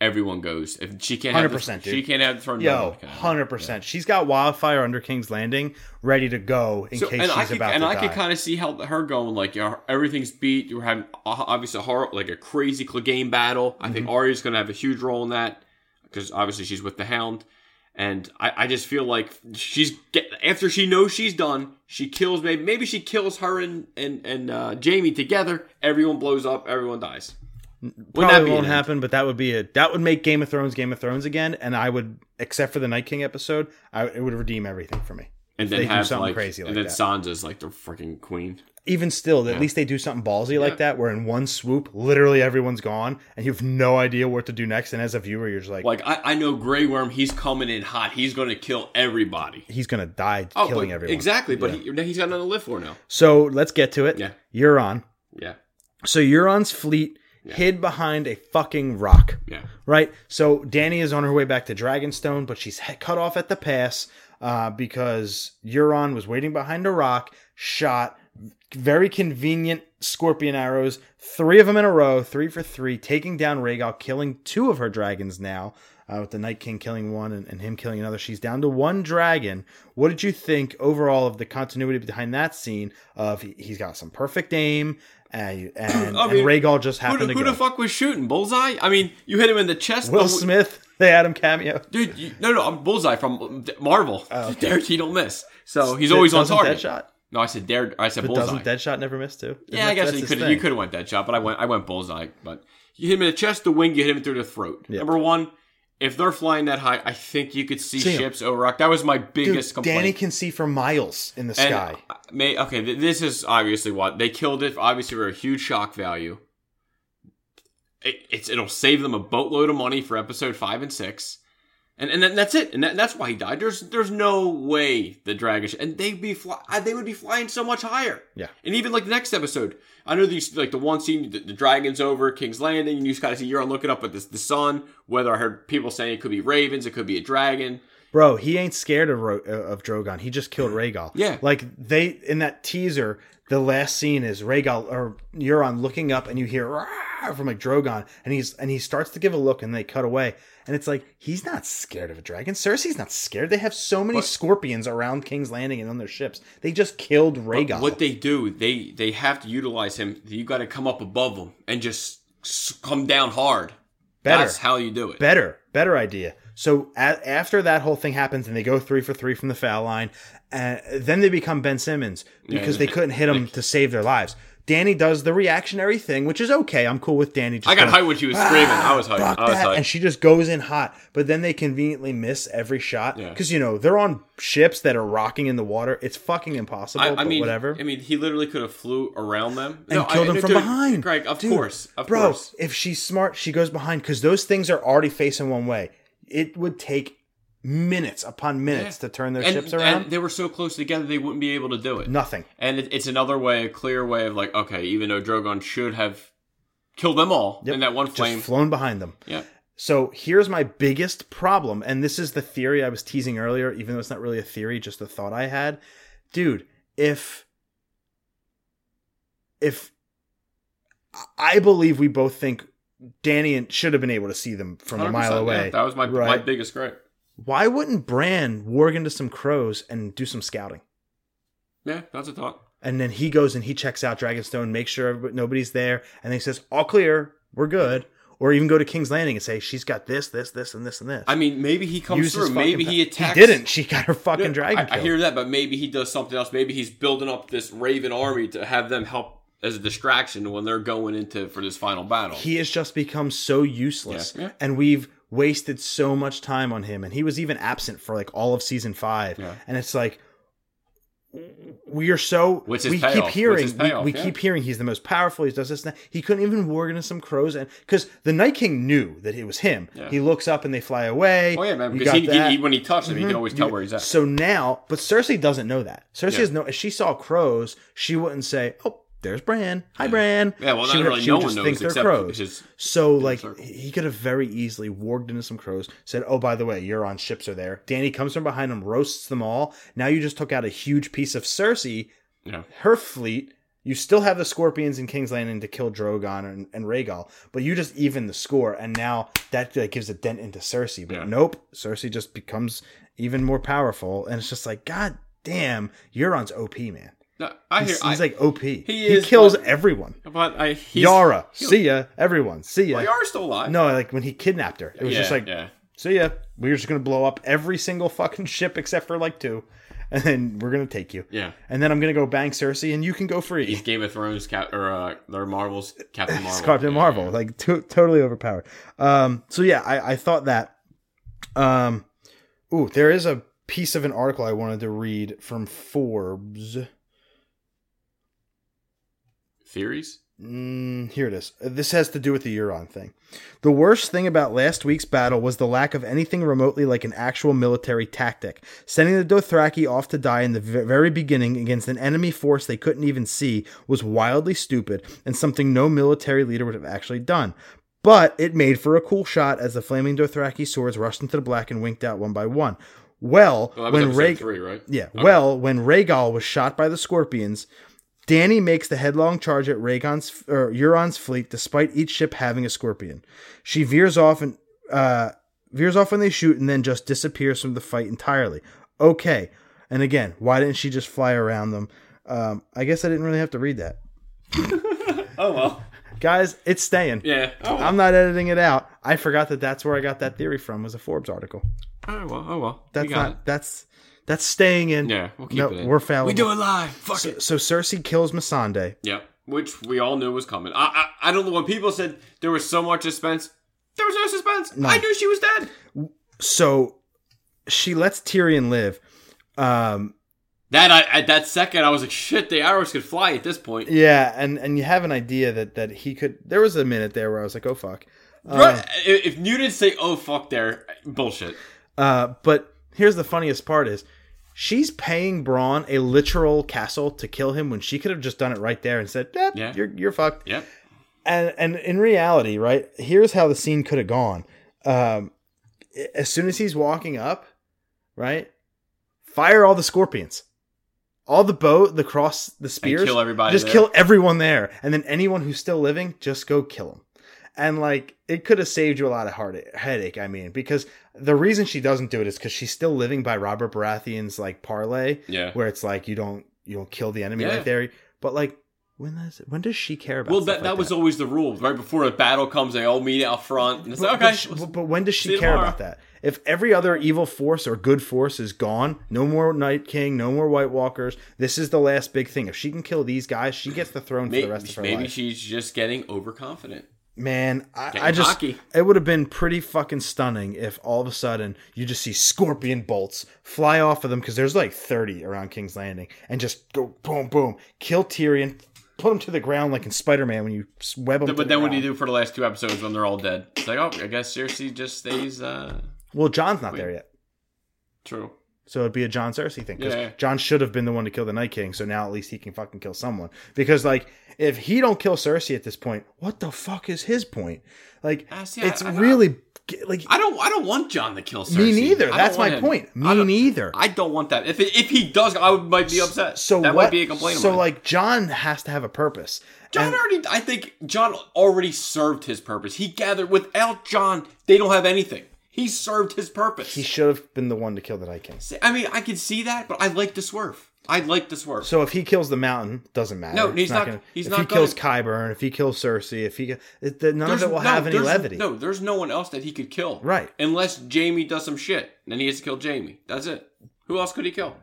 everyone goes. If she can't, have the, dude. she can't have the throne. Yo, hundred percent. Yeah. She's got wildfire under King's Landing ready to go in so, case she's I could, about and to and die. And I could kind of see how her going like, you know, everything's beat. You're having obviously a horror, like a crazy Clegane battle. I mm-hmm. think Arya's going to have a huge role in that because obviously she's with the Hound. And I, I just feel like she's get, after she knows she's done, she kills maybe maybe she kills her and and and uh, Jaime together. Everyone blows up. Everyone dies. Wouldn't Probably won't happen, but that would be a that would make Game of Thrones Game of Thrones again. And I would, except for the Night King episode, I it would redeem everything for me. And then they have do something like, crazy like and then that. Sansa's like the freaking queen. Even still, at yeah. least they do something ballsy yeah. like that, where in one swoop, literally everyone's gone, and you have no idea what to do next. And as a viewer, you're just like, like I, I know Grey Worm, he's coming in hot. He's going to kill everybody. He's going to die oh, killing but, everyone. Exactly, but yeah. he, he's got nothing to live for now. So let's get to it. Yeah, Euron. Yeah. So Euron's fleet yeah. hid behind a fucking rock. Yeah. Right. So Dany is on her way back to Dragonstone, but she's cut off at the pass uh, because Euron was waiting behind a rock, shot. Very convenient scorpion arrows, three of them in a row, three for three, taking down Rhaegal, killing two of her dragons now, uh, with the Night King killing one and, and him killing another. She's down to one dragon. What did you think overall of the continuity behind that scene of he, he's got some perfect aim, and, and, I mean, and Rhaegal just happened who, to who go. Who the fuck was shooting? Bullseye? I mean, you hit him in the chest. Will Smith. They had him cameo. Dude, you, no, no, I'm Bullseye from Marvel. Oh, okay. Guaranteed don't miss. So he's always on target. Deadshot? No, I said Dare. I said but Bullseye. Doesn't Deadshot never miss too? Isn't yeah, I guess you could you could have went Deadshot, but I went I went Bullseye. But you hit him in the chest, the wing, you hit him through the throat. Yep. Number one, if they're flying that high, I think you could see, see ships over rock. That was my biggest Dude, complaint. Danny can see for miles in the and sky. May, okay, th- this is obviously what they killed it. Obviously, for a huge shock value. It, it's it'll save them a boatload of money for episode five and six. And and that's it. And that, that's why he died. There's there's no way the dragon sh- and they'd be fly- they would be flying so much higher. Yeah. And even like the next episode, I know these like the one scene the, the dragon's over King's Landing, and you just kind of see Euron looking up at this the sun. Whether I heard people saying it could be ravens, it could be a dragon. Bro, he ain't scared of Ro- of Drogon. He just killed Rhaegal. Yeah. Like they in that teaser, the last scene is Rhaegal or Euron looking up, and you hear Rah! From like Drogon, and he's and he starts to give a look, and they cut away. And it's like, he's not scared of a dragon. Cersei's not scared. They have so many but, scorpions around King's Landing and on their ships. They just killed Rhaegal. What they do, they they have to utilize him. You got to come up above him and just come down hard. Better. That's how you do it. Better. Better idea. So a- after that whole thing happens and they go three for three from the foul line, uh, then they become Ben Simmons because yeah, they couldn't hit him to save their lives. Danny does the reactionary thing, which is okay. I'm cool with Danny. Just I got hyped when she was ah, screaming. I was hyped. I was hyped. And she just goes in hot. But then they conveniently miss every shot. Because, yeah. you know, they're on ships that are rocking in the water. It's fucking impossible, I, I but mean, whatever. I mean, he literally could have flew around them. And no, killed I, them no, from dude, behind. Greg, of dude, course. Of bro, course. If she's smart, she goes behind. Because those things are already facing one way. It would take minutes upon minutes yeah. to turn their and, ships around. And they were so close together, they wouldn't be able to do it. Nothing. And it, it's another way, a clear way of like, okay, even though Drogon should have killed them all yep. in that one flame. Just flown behind them. Yeah. So here's my biggest problem, and this is the theory I was teasing earlier, even though it's not really a theory, just a thought I had. Dude, if... If... I believe we both think Danny should have been able to see them from a mile away. Yeah, that was my, right? my biggest gripe. Why wouldn't Bran warg into some crows and do some scouting? Yeah, that's a thought. And then he goes and he checks out Dragonstone, makes sure nobody's there, and then he says, all clear, we're good. Or even go to King's Landing and say, she's got this, this, this, and this, and this. I mean, maybe he comes Use through. Maybe he attacks. He didn't. She got her fucking no, dragon I, killed. I hear that, but maybe he does something else. Maybe he's building up this raven army to have them help as a distraction when they're going into for this final battle. He has just become so useless. Yeah. Yeah. And we've wasted so much time on him, and he was even absent for like all of season five yeah. and it's like we are so What's his we payoff? keep hearing What's his payoff? we, we yeah. keep hearing he's the most powerful, he does this and that. He couldn't even warg into some crows, and because the Night King knew that it was him yeah. he looks up and they fly away. Oh yeah, man, because he, he, he, when he touched him mm-hmm. he could always tell you, where he's at. So now but Cersei doesn't know that. Cersei yeah. has no if she saw crows she wouldn't say, oh, there's Bran. Hi, yeah. Bran. Yeah, well, not she, really she no just one knows they're crows. Just, so, like, he could have very easily warged into some crows, said, oh, by the way, Euron's ships are there. Danny comes from behind him, roasts them all. Now you just took out a huge piece of Cersei, yeah. her fleet. You still have the scorpions in King's Landing to kill Drogon and, and Rhaegal, but you just even the score, and now that like, gives a dent into Cersei. But yeah. nope, Cersei just becomes even more powerful, and it's just like, god damn, Euron's O P, man. No, I hear, he's, he's I, like O P. He, is, he kills but, everyone. But I, Yara, see ya, everyone, see ya. Well, Yara's still alive. No, like when he kidnapped her, it was yeah, just like, yeah. see ya. We're just gonna blow up every single fucking ship except for like two, and then we're gonna take you. Yeah. And then I'm gonna go bang Cersei, and you can go free. He's Game of Thrones cap or uh, their Marvel's Captain Marvel. It's Captain yeah, Marvel, yeah. like to- totally overpowered. Um. So yeah, I, I thought that. Um. Ooh, there is a piece of an article I wanted to read from Forbes. Theories? Mm, here it is. This has to do with the Euron thing. The worst thing about last week's battle was the lack of anything remotely like an actual military tactic. Sending the Dothraki off to die in the very beginning against an enemy force they couldn't even see was wildly stupid and something no military leader would have actually done. But it made for a cool shot as the flaming Dothraki swords rushed into the black and winked out one by one. Well, well when Rhaegal, three, right? yeah, okay. well, when Rhaegal was shot by the scorpions, Danny makes the headlong charge at Rhaegon's, or Euron's fleet, despite each ship having a scorpion. She veers off and uh, veers off when they shoot, and then just disappears from the fight entirely. Okay, and again, why didn't she just fly around them? Um, I guess I didn't really have to read that. Oh well, guys, it's staying. Yeah, oh, well. I'm not editing it out. I forgot that that's where I got that theory from, was a Forbes article. Oh well, oh well, that's not it. that's. That's staying in. Yeah, we'll keep no, it in. We're failing. We do it live. Fuck so, it. So Cersei kills Missandei. Yeah, which we all knew was coming. I, I I don't know when people said there was so much suspense. There was no suspense. No. I knew she was dead. So she lets Tyrion live. Um, that I at that second I was like, shit, the arrows could fly at this point. Yeah, and, and you have an idea that, that he could. There was a minute there where I was like, oh fuck. Uh, if you didn't say oh fuck, there bullshit. Uh, but here's the funniest part is she's paying Bronn a literal castle to kill him when she could have just done it right there and said, eh, yeah. you're you're fucked. Yeah. And and in reality, right, here's how the scene could have gone. Um, as soon as he's walking up, right, fire all the scorpions. All the boat, the cross, the spears. And kill everybody Just there. Kill everyone there. And then anyone who's still living, just go kill them. And, like, it could have saved you a lot of heartache, headache, I mean. Because the reason she doesn't do it is because she's still living by Robert Baratheon's, like, parlay. Yeah. Where it's like, you don't you don't kill the enemy yeah. right there. But, like, when does, when does she care about well, that? Well, that like was that? always the rule. Right before a battle comes, they all meet out front. And it's but, like, okay. But, she, but when does she care tomorrow. about that? If every other evil force or good force is gone, no more Night King, no more White Walkers, this is the last big thing. If she can kill these guys, she gets the throne maybe, for the rest of her maybe life. Maybe she's just getting overconfident. Man, I, I just... Hockey. It would have been pretty fucking stunning if all of a sudden you just see scorpion bolts fly off of them, because there's like thirty around King's Landing, and just go boom, boom, kill Tyrion, put him to the ground like in Spider-Man when you web him. But then the what do you do for the last two episodes when they're all dead? It's like, oh, I guess Cersei just stays... Uh... Well, Jon's not Wait. there yet. True. So it'd be a Jon Cersei thing. Because yeah, yeah. Jon should have been the one to kill the Night King, so now at least he can fucking kill someone. Because, like, if he don't kill Cersei at this point, what the fuck is his point? Like, uh, see, it's I, I, really... like I don't I don't want Jon to kill Cersei. Me neither. That's my him. point. Me I neither. I don't want that. If it, if he does, I would, might be upset. So That what, might be a complaint. So, like, Jon has to have a purpose. Jon and, already... I think Jon already served his purpose. He gathered... Without Jon, they don't have anything. He served his purpose. He should have been the one to kill the Night King. I mean, I can see that, but I like the swerve. I like the swerve. So if he kills the mountain, doesn't matter. No, he's not. He's not. Gonna, he's if not he gonna, kills Qyburn, if he kills Cersei, if he it, the, none of it will no, have any levity. No, there's no one else that he could kill. Right. Unless Jaime does some shit, then he has to kill Jaime. That's it. Who else could he kill?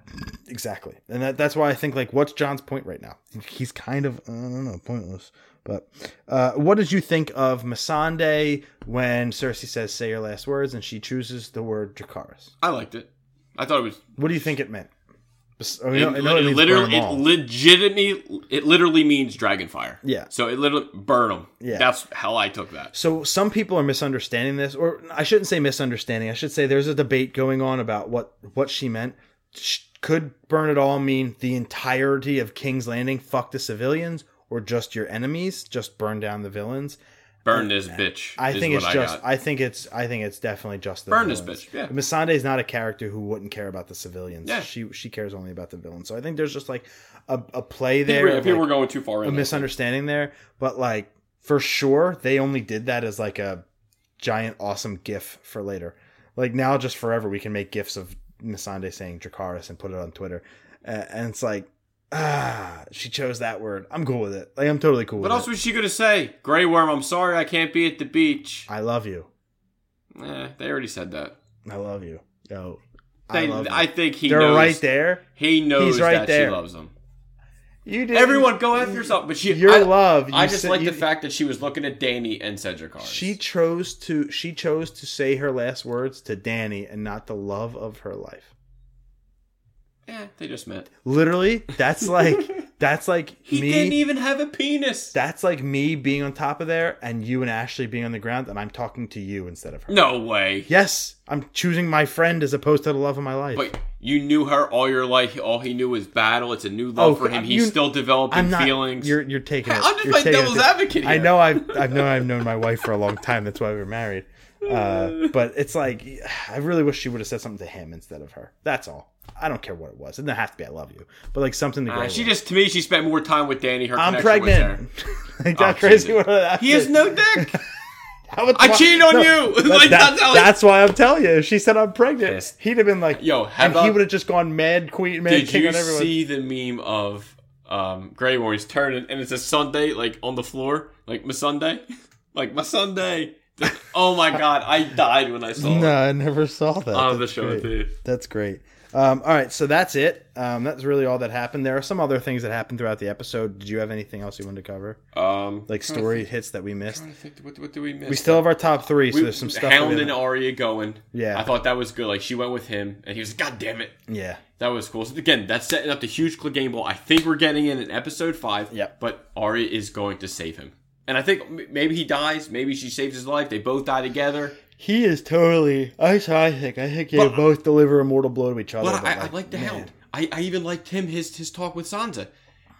Exactly, and that, that's why I think like, what's Jon's point right now? He's kind of I don't know, pointless. But uh, what did you think of Missandei when Cersei says, say your last words, and she chooses the word Dracarys? I liked it. I thought it was... What do you think it meant? I mean, it, I know it, it literally, it, legitimately, it literally means dragon fire. Yeah. So it literally, burn them. Yeah. That's how I took that. So some people are misunderstanding this, or I shouldn't say misunderstanding. I should say there's a debate going on about what, what she meant. Could burn it all mean the entirety of King's Landing, fuck the civilians? Or just your enemies, just burn down the villains. Burn this bitch. I think it's just. I, I think it's. I think it's definitely just the burn villains. This bitch. Yeah. Missandei's not a character who wouldn't care about the civilians. Yeah. She she cares only about the villains. So I think there's just like a, a play there. If people were going too far, in a misunderstanding there. But like for sure, they only did that as like a giant awesome GIF for later. Like now, just forever, we can make GIFs of Missandei saying Dracarys and put it on Twitter, uh, and it's like. Ah, she chose that word. I'm cool with it. Like, I'm totally cool with it. What else was she going to say? Grey Worm, I'm sorry I can't be at the beach. I love you. Eh, they already said that. I love you. No, I love you. I think he knows. They're right there. He knows that she loves him. You did. Everyone go after yourself. But she, your I, love. You I just like the fact that she was looking at Dany and said Dracarys. She chose to. She chose to say her last words to Dany and not the love of her life. Yeah, they just met. Literally, that's like that's like he me. didn't even have a penis. That's like me being on top of there, and you and Ashley being on the ground, and I'm talking to you instead of her. No way. Yes, I'm choosing my friend as opposed to the love of my life. But you knew her all your life. All he knew was battle. It's a new love oh, for him. He's you, still developing I'm not, feelings. You're you're taking. Hey, it. I'm just like devil's advocate. Here. I know I've I've known I've known my wife for a long time. That's why we were married. Uh, but it's like I really wish she would have said something to him instead of her. That's all. I don't care what it was. It doesn't have to be I love you. But like something to go uh, She with. Just, to me, she spent more time with Dany. Her I'm pregnant. Like that oh, crazy one. He has no dick. I, I cheated on no, you. That, like, that, that's, that's why I'm telling you. She said I'm pregnant. Yes. He'd have been like, yo, and up. He would have just gone mad queen, mad Did king on everyone. Did you see the meme of um, Grey Worm? He's turning and it's a Sunday like on the floor. Like Missandei. Like Missandei. Oh my God. I died when I saw no, it. No, I never saw that. Oh, the show too. That's great. Um, all right, so that's it. Um, that's really all that happened. There are some other things that happened throughout the episode. Did you have anything else you wanted to cover? Um, like story hits that we missed? Think, what, what do we miss? We still have our top three, so we, there's some stuff. Hound and Arya going. Yeah. I thought that was good. Like, she went with him, and he was like, God damn it. Yeah. That was cool. So again, that's setting up the huge game ball. I think we're getting in in episode five, yep. But Arya is going to save him. And I think maybe he dies. Maybe she saves his life. They both die together. He is totally. I I think. I think they but, both deliver a mortal blow to each other. But I, like, I like the man. Hound. I, I even liked him. His his talk with Sansa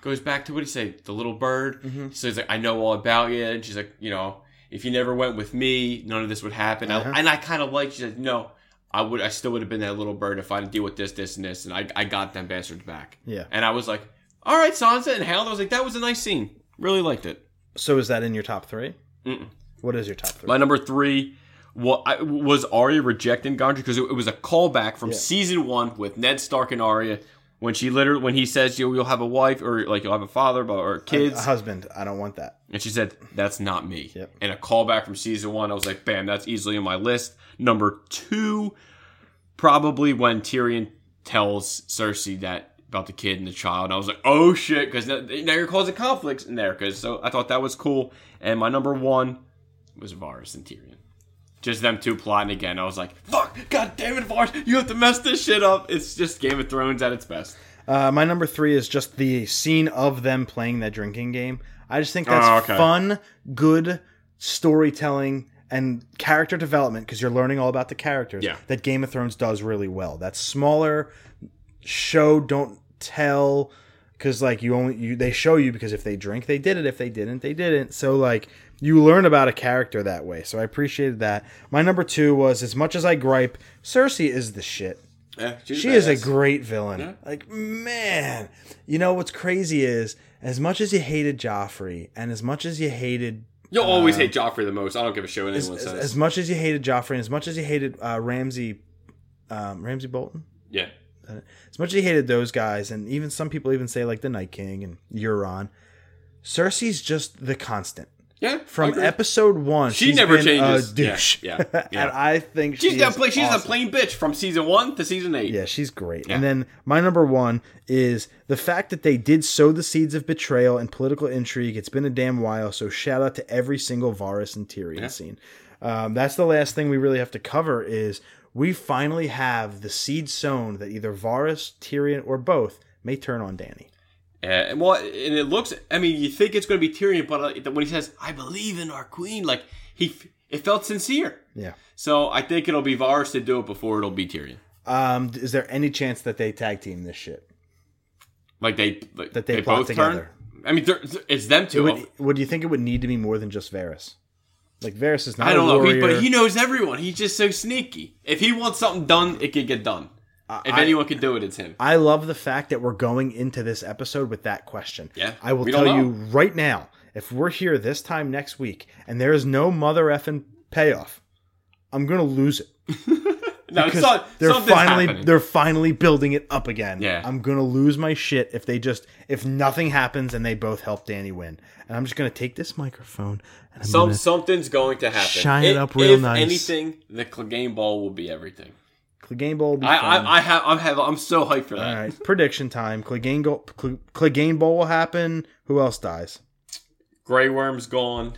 goes back to what he said. The little bird. Mm-hmm. So he's like, I know all about you, and she's like, you know, if you never went with me, none of this would happen. Uh-huh. I, and I kind of like. She said, no, I would. I still would have been that little bird if I didn't deal with this, this, and this. And I I got them bastards back. Yeah. And I was like, all right, Sansa and Hound. I was like, that was a nice scene. Really liked it. So is that in your top three? Mm-mm. What is your top three? My number three. Well, I, was Arya rejecting Gendry? Because it, it was a callback from yeah. season one with Ned Stark and Arya when she literally when he says you you'll have a wife or like you'll have a father or kids, a, a husband. I don't want that. And she said that's not me. Yep. And a callback from season one. I was like, bam, that's easily on my list. Number two, probably when Tyrion tells Cersei that about the kid and the child. And I was like, oh shit, because now, now you're causing conflicts in there. Because so I thought that was cool. And my number one was Varys and Tyrion. Just them two plotting again. I was like, fuck, god damn it, Varys, you have to mess this shit up. It's just Game of Thrones at its best. Uh, my number three is just the scene of them playing that drinking game. I just think that's oh, okay. fun, good storytelling and character development because you're learning all about the characters yeah. that Game of Thrones does really well. That smaller show, don't tell, because like you only you they show you because if they drink, they did it. If they didn't, they didn't. So like... You learn about a character that way, so I appreciated that. My number two was, as much as I gripe, Cersei is the shit. Yeah, she badass. Is a great villain. Yeah. Like, man. You know, what's crazy is, as much as you hated Joffrey, and as much as you hated... You'll uh, always hate Joffrey the most. I don't give a shit what anyone as, says. As much as you hated Joffrey, and as much as you hated uh, Ramsay... Um, Ramsay Bolton? Yeah. As much as you hated those guys, and even some people even say, like, the Night King and Euron, Cersei's just the constant. Yeah, from episode one, she she's never been changes. A douche. Yeah, yeah, yeah. And I think she's she that pla- she's awesome. A plain bitch from season one to season eight. Yeah, she's great. Yeah. And then my number one is the fact that they did sow the seeds of betrayal and political intrigue. It's been a damn while, so shout out to every single Varys and Tyrion yeah. scene. Um, that's the last thing we really have to cover is we finally have the seed sown that either Varys, Tyrion, or both may turn on Dany. Uh, well, and it looks, I mean, you think it's going to be Tyrion, but when he says, I believe in our queen, like, he, it felt sincere. Yeah. So I think it'll be Varys to do it before it'll be Tyrion. Um, is there any chance that they tag team this shit? Like they, like, that they, they plot both together. Turn? I mean, it's them two. Would, would you think it would need to be more than just Varys? Like, Varys is not I don't a know, he, but he knows everyone. He's just so sneaky. If he wants something done, it can get done. If anyone I, can do it, it's him. I love the fact that we're going into this episode with that question. Yeah, I will tell you right now, if we're here this time next week and there is no mother effing payoff, I'm going to lose it. no, because so, they're finally happening. They're finally building it up again. Yeah. I'm going to lose my shit if they just if nothing happens and they both help Dany win. And I'm just going to take this microphone and I'm Some, gonna something's going to happen. Shine it, it up real if nice. If anything, the game ball will be everything. Clegane Bowl will be I, fun. I, I have, I have, I'm so hyped for that. All right, prediction time. Clegane, go, Clegane Bowl will happen. Who else dies? Grey Worm's gone.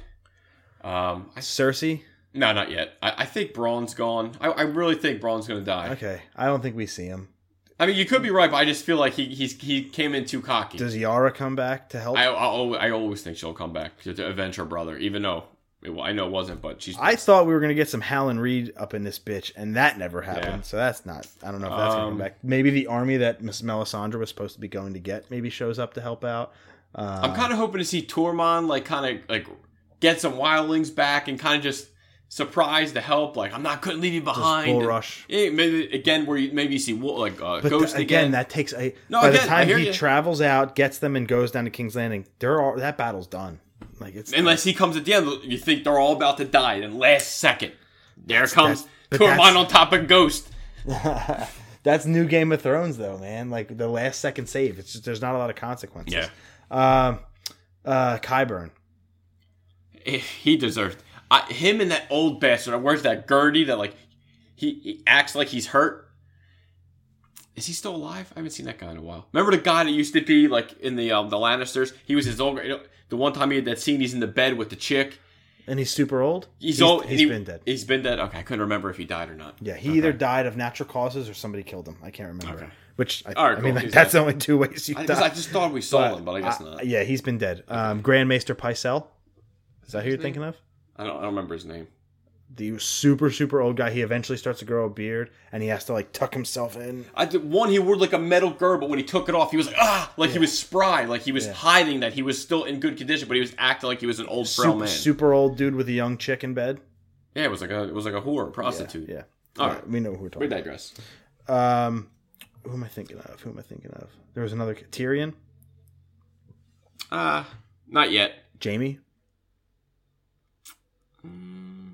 Um, I, Cersei? No, not yet. I, I think Braun's gone. I, I really think Braun's going to die. Okay, I don't think we see him. I mean, you could be right, but I just feel like he he's, he came in too cocky. Does Yara come back to help? I, I, always, I always think she'll come back to avenge her brother, even though... Well, I know it wasn't, but she's... I thought we were going to get some Hallan Reed up in this bitch, and that never happened, yeah. so that's not... I don't know if that's um, going to come back. Maybe the army that Miss Melisandre was supposed to be going to get maybe shows up to help out. Uh, I'm kind of hoping to see Tormund, like, kind of, like, get some wildlings back and kind of just surprise the help. Like, I'm not going to leave you behind. Bull rush. And, maybe, again, where you maybe you see, like, uh, Ghost the, again. Again, that takes a... No, by again, the time he you. travels out, gets them, and goes down to King's Landing, they're all, that battle's done. Like it's unless he comes at the end, you think they're all about to die. Then last second, there comes Qyburn on top of Ghost. That's new Game of Thrones, though, man. Like the last second save. It's just, there's not a lot of consequences. Yeah. Um, uh, Qyburn. He deserved I, him and that old bastard. Where's that Gertie? That like he, he acts like he's hurt. Is he still alive? I haven't seen that guy in a while. Remember the guy that used to be like in the um, the Lannisters? He was his old. You know, the one time he had that scene, he's in the bed with the chick, and he's super old. He's, he's old. He's he, been dead. He's been dead. Okay, I couldn't remember if he died or not. Yeah, he okay. either died of natural causes or somebody killed him. I can't remember. Okay. Which I, right, I cool. mean, like, that's dead. The only two ways you I, die. I just thought we saw but, him, but I guess I, not. Yeah, he's been dead. Um, Grand Maester Pycelle. Is that who you're name? Thinking of? I don't. I don't remember his name. the super, super old guy, he eventually starts to grow a beard, and he has to, like, tuck himself in. I did, one, he wore, like, a metal girdle, but when he took it off, he was like, ah! Like, yeah. he was spry. Like, he was yeah. hiding that he was still in good condition, but he was acting like he was an old, super, frail man. Super old dude with a young chick in bed. Yeah, it was like a it was like a whore, prostitute. Yeah. yeah. All right. right. We know who we're talking about. We digress. About. Um, who am I thinking of? Who am I thinking of? There was another... Tyrion? Uh, not yet. Jaime? Mm,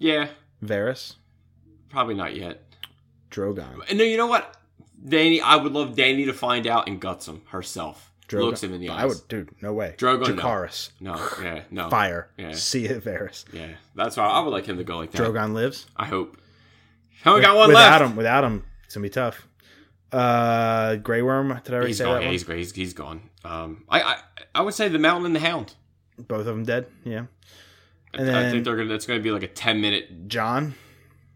yeah. Varys? Probably not yet. Drogon. No, you know what? Dany, I would love Dany to find out and guts him herself. Drogon. Looks him in the eyes. I would, dude, no way. Drogon, Dracarys. No. no, yeah, no. Fire. Yeah. See it, Varys. Yeah, that's why I would like him to go like that. Drogon lives? I hope. I only with, got one without left. Him, without him, it's going to be tough. Uh, Grey Worm, did I already he's say gone. that yeah, he's, he's, he's gone. Um, I, I I would say the Mountain and the Hound. Both of them dead, yeah. And I, then, I think they're gonna. It's going to be like a ten-minute... Jon?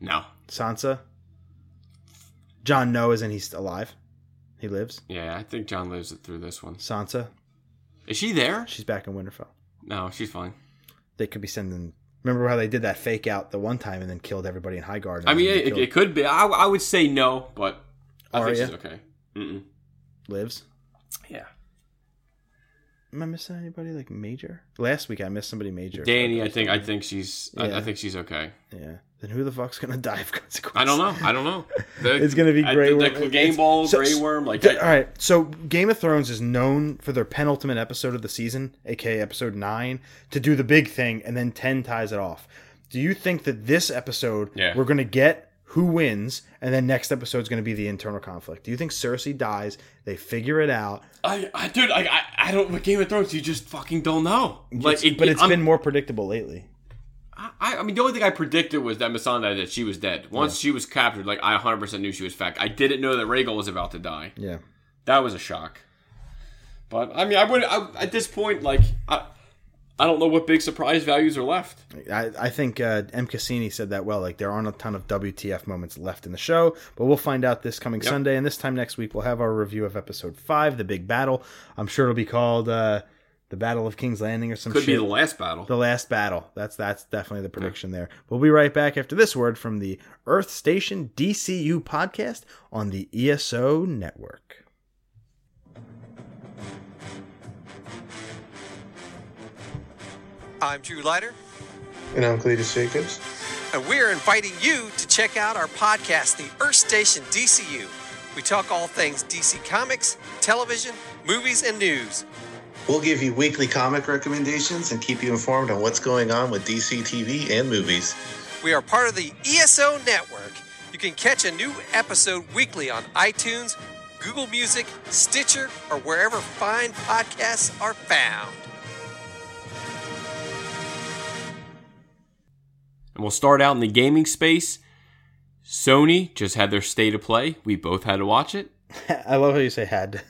No. Sansa? Jon, no, isn't he alive? He lives? Yeah, I think Jon lives it through this one. Sansa? Is she there? She's back in Winterfell. No, she's fine. They could be sending... Remember how they did that fake out the one time and then killed everybody in Highgarden? I mean, it, it could be. I, I would say no, but I Arya? think she's okay. Mm-mm. Lives? Yeah. Am I missing anybody like major? Last week I missed somebody major. Dany, I think I think she's yeah. I, I think she's okay. Yeah. Then who the fuck's gonna die of consequences? I don't know. I don't know. The, it's gonna be Grey Worm. The, the game ball, so, Grey Worm. Like, the, all right. So Game of Thrones is known for their penultimate episode of the season, aka episode nine, to do the big thing, and then ten ties it off. Do you think that this episode yeah. we're gonna get who wins, and then next episode's gonna be the internal conflict? Do you think Cersei dies? They figure it out. I, I dude, I, I, I don't. With Game of Thrones, you just fucking don't know. Like, it, but it's I'm, been more predictable lately. I, I mean, the only thing I predicted was that Missandei, that she was dead. Once yeah. she was captured, like, I one hundred percent knew she was fact. I didn't know that Rhaegal was about to die. Yeah. That was a shock. But, I mean, I would I, at this point, like, I I don't know what big surprise values are left. I, I think uh, M. Cassini said that well. Like, there aren't a ton of W T F moments left in the show, but we'll find out this coming yep. Sunday. And this time next week, we'll have our review of episode five, The Big Battle. I'm sure it'll be called... Uh, The Battle of King's Landing or some shit. Could be the last battle. The last battle. That's that's definitely the prediction yeah. there. We'll be right back after this word from the Earth Station D C U podcast on the E S O Network. I'm Drew Leiter. And I'm Cletus Jacobs. And we're inviting you to check out our podcast, the Earth Station D C U. We talk all things D C comics, television, movies, and news. We'll give you weekly comic recommendations and keep you informed on what's going on with D C T V and movies. We are part of the E S O Network. You can catch a new episode weekly on iTunes, Google Music, Stitcher, or wherever fine podcasts are found. And we'll start out in the gaming space. Sony just had their State of Play. We both had to watch it. I love how you say had.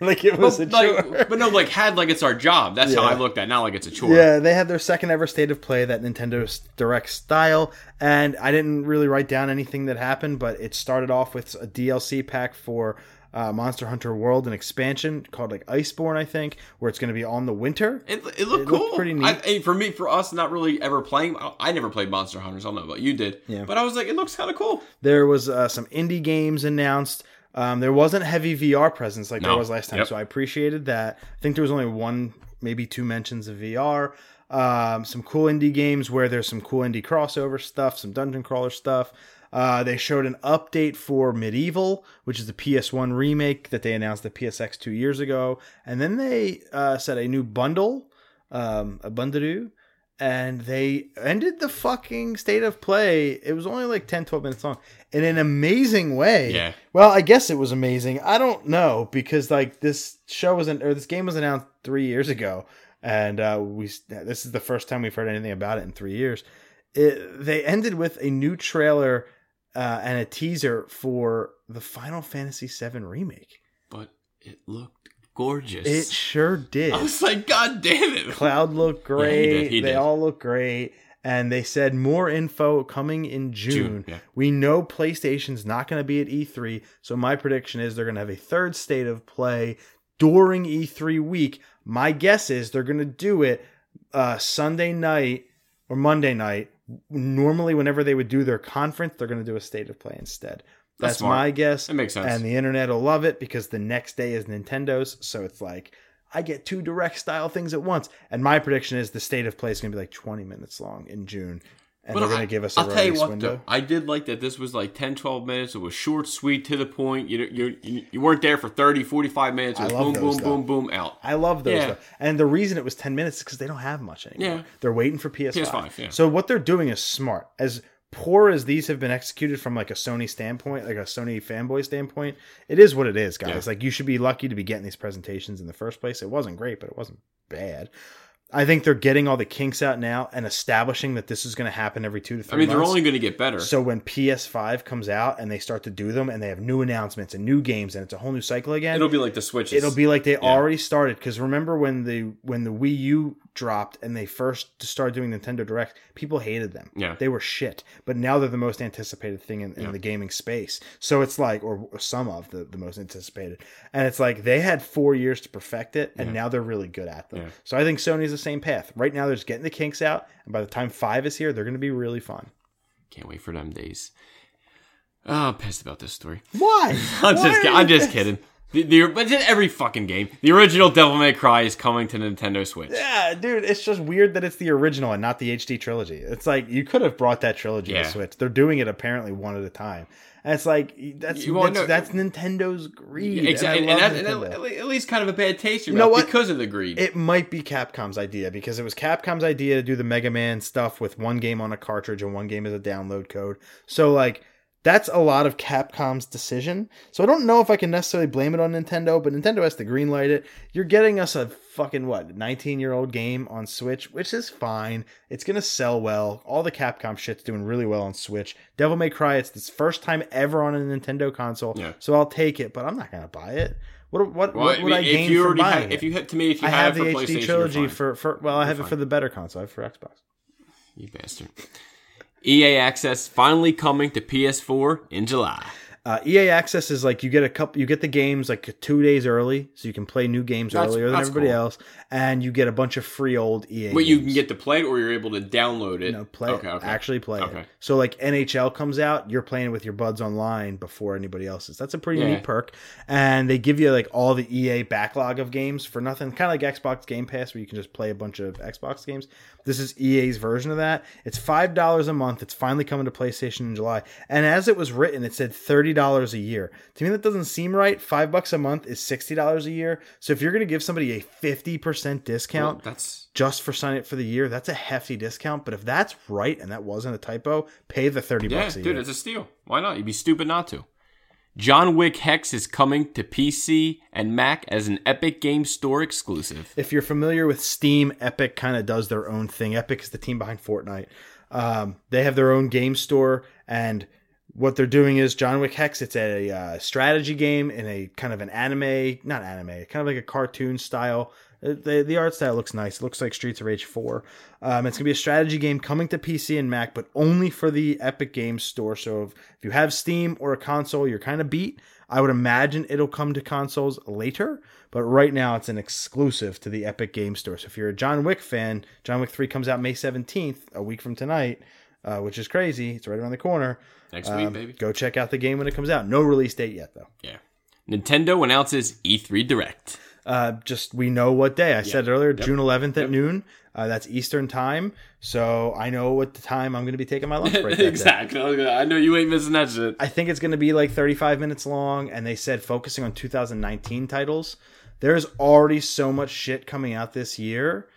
Like it was but, a chore. Like, but no, like had like it's our job. That's yeah. how I looked at it. Not like it's a chore. Yeah, they had their second ever State of Play, that Nintendo Direct style. And I didn't really write down anything that happened, but it started off with a D L C pack for uh, Monster Hunter World, an expansion called like Iceborne, I think, where it's going to be on the winter. It, it looked it cool. Looked pretty neat. I, and for me, for us, not really ever playing. I, I never played Monster Hunters. I don't know about you did. Yeah. But I was like, it looks kind of cool. There was uh, some indie games announced. Um, there wasn't heavy V R presence like no. there was last time, yep. so I appreciated that. I think there was only one, maybe two mentions of V R. Um, some cool indie games where there's some cool indie crossover stuff, some dungeon crawler stuff. Uh, they showed an update for Medieval, which is the P S one remake that they announced at P S X two years ago. And then they uh, set a new bundle, um, a bundaroo, and they ended the fucking State of Play. It was only like ten, twelve minutes long in an amazing way. Yeah. Well, I guess it was amazing. I don't know, because like this show wasn't, or this game was announced three years ago. And uh, we, this is the first time we've heard anything about it in three years. It, they ended with a new trailer uh, and a teaser for the Final Fantasy seven remake. But it looked gorgeous. It sure did. I was like, God damn it. Cloud looked great. Yeah, he did, he they did. all look great. And they said more info coming in June. June yeah. We know PlayStation's not going to be at E three. So my prediction is they're going to have a third State of Play during E three week. My guess is they're going to do it uh, Sunday night or Monday night normally whenever they would do their conference, they're going to do a state of play instead. That's, That's my guess. It makes sense. And the internet will love it because the next day is Nintendo's. So it's like, I get two direct style things at once. And my prediction is the state of play is going to be like twenty minutes long in June. And but they're going to give us a I'll tell you what, window. Though, I did like that this was like ten, twelve minutes. It was short, sweet, to the point. You you you weren't there for thirty, forty-five minutes. It was I love boom, those, boom, though. boom, boom, out. I love those. Yeah. And the reason it was ten minutes is because they don't have much anymore. Yeah. They're waiting for P S five. P S five yeah. So what they're doing is smart. As poor as these have been executed from like a Sony standpoint, like a Sony fanboy standpoint, it is what it is, guys. Yeah. Like you should be lucky to be getting these presentations in the first place. It wasn't great, but it wasn't bad. I think they're getting all the kinks out now and establishing that this is going to happen every two to three months. I mean, months. They're only going to get better. So when P S five comes out and they start to do them and they have new announcements and new games and it's a whole new cycle again. It'll be like the Switches. It'll be like they yeah. already started. Because remember when the when the Wii U dropped and they first started doing Nintendo Direct, people hated them. Yeah. They were shit. But now they're the most anticipated thing in, in yeah. the gaming space. So it's like, or some of the, the most anticipated. And it's like they had four years to perfect it and yeah. now they're really good at them. Yeah. So I think Sony's the same path. Right now, they're just getting the kinks out, and by the time five is here, they're going to be really fun. Can't wait for them days. Oh, I'm pissed about this story. Why? I'm Why just, I'm just kidding. The, the, but it's in every fucking game. The original Devil May Cry is coming to Nintendo Switch. Yeah, dude, it's just weird that it's the original and not the H D trilogy. It's like, you could have brought that trilogy yeah. to Switch. They're doing it apparently one at a time. And it's like, that's well, that's, no, that's Nintendo's greed. Yeah, exactly. And, and, that, Nintendo. and that, at least kind of a bad taste in your mouth, you know what? Because of the greed. It might be Capcom's idea, because it was Capcom's idea to do the Mega Man stuff with one game on a cartridge and one game as a download code. So, like, that's a lot of Capcom's decision. So I don't know if I can necessarily blame it on Nintendo, but Nintendo has to greenlight it. You're getting us a fucking, what, nineteen-year-old game on Switch, which is fine. It's going to sell well. All the Capcom shit's doing really well on Switch. Devil May Cry, it's the first time ever on a Nintendo console, yeah. so I'll take it, but I'm not going to buy it. What what, well, what would I, mean, I gain you from buying have, it? If you had, to me, if you I have, have it for the H D trilogy for, for well, you're I have fine. It for the better console. I have it for Xbox. You bastard. E A Access finally coming to P S four in July. Uh, E A Access is like you get a couple, you get the games like two days early, so you can play new games that's, earlier than everybody cool. else, and you get a bunch of free old E A. But games. You can get to play it, or you're able to download it. No, play okay, it. Okay. Actually play okay. it. So like N H L comes out, you're playing with your buds online before anybody else's. That's a pretty yeah. neat perk, and they give you like all the E A backlog of games for nothing, kind of like Xbox Game Pass, where you can just play a bunch of Xbox games. This is E A's version of that. It's five dollars a month. It's finally coming to PlayStation in July, and as it was written, it said thirty. dollars a year. To me, that doesn't seem right. Five bucks a month is sixty dollars a year. So if you're going to give somebody a fifty percent discount, well, that's just for signing up for the year. That's a hefty discount. But if that's right and that wasn't a typo, pay the thirty yeah, bucks a dude, year. Dude, it's a steal. Why not? You'd be stupid not to. John Wick Hex is coming to P C and Mac as an Epic Games Store exclusive. If you're familiar with Steam, Epic kind of does their own thing. Epic is the team behind Fortnite. Um, they have their own game store, and what they're doing is John Wick Hex. It's a uh, strategy game in a kind of an anime, not anime, kind of like a cartoon style. The, the art style looks nice. It looks like Streets of Rage four. Um, it's going to be a strategy game coming to P C and Mac, but only for the Epic Games Store. So if, if you have Steam or a console, you're kind of beat. I would imagine it'll come to consoles later, but right now it's an exclusive to the Epic Games Store. So if you're a John Wick fan, John Wick three comes out May seventeenth, a week from tonight. Uh, which is crazy. It's right around the corner. Next um, week, baby. Go check out the game when it comes out. No release date yet, though. Yeah. Nintendo announces E three Direct. Uh, just we know what day. I yep. said earlier, yep. June eleventh at yep. noon. Uh, that's Eastern time. So I know what the time I'm going to be taking my lunch break. Exactly. Day. I know you ain't missing that shit. I think it's going to be like thirty-five minutes long. And they said focusing on two thousand nineteen titles. There's already so much shit coming out this year.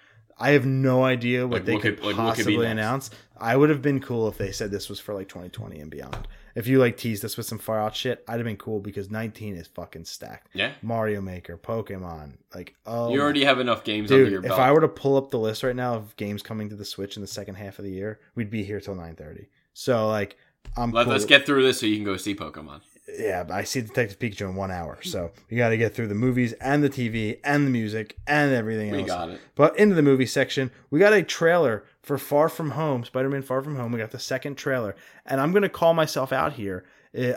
I have no idea what like, they what could, could like, possibly could announce. I would have been cool if they said this was for like twenty twenty and beyond. If you like teased us with some far out shit, I'd have been cool because nineteen is fucking stacked. Yeah. Mario Maker, Pokemon, like oh. You already have enough games dude, under your belt. If I were to pull up the list right now of games coming to the Switch in the second half of the year, we'd be here till nine thirty. So like I'm Let, cool. Let's get through this so you can go see Pokemon. Yeah, I see Detective Pikachu in one hour, so you got to get through the movies and the T V and the music and everything else. We got it. But into the movie section, we got a trailer for Far From Home, Spider-Man Far From Home. We got the second trailer, and I'm going to call myself out here.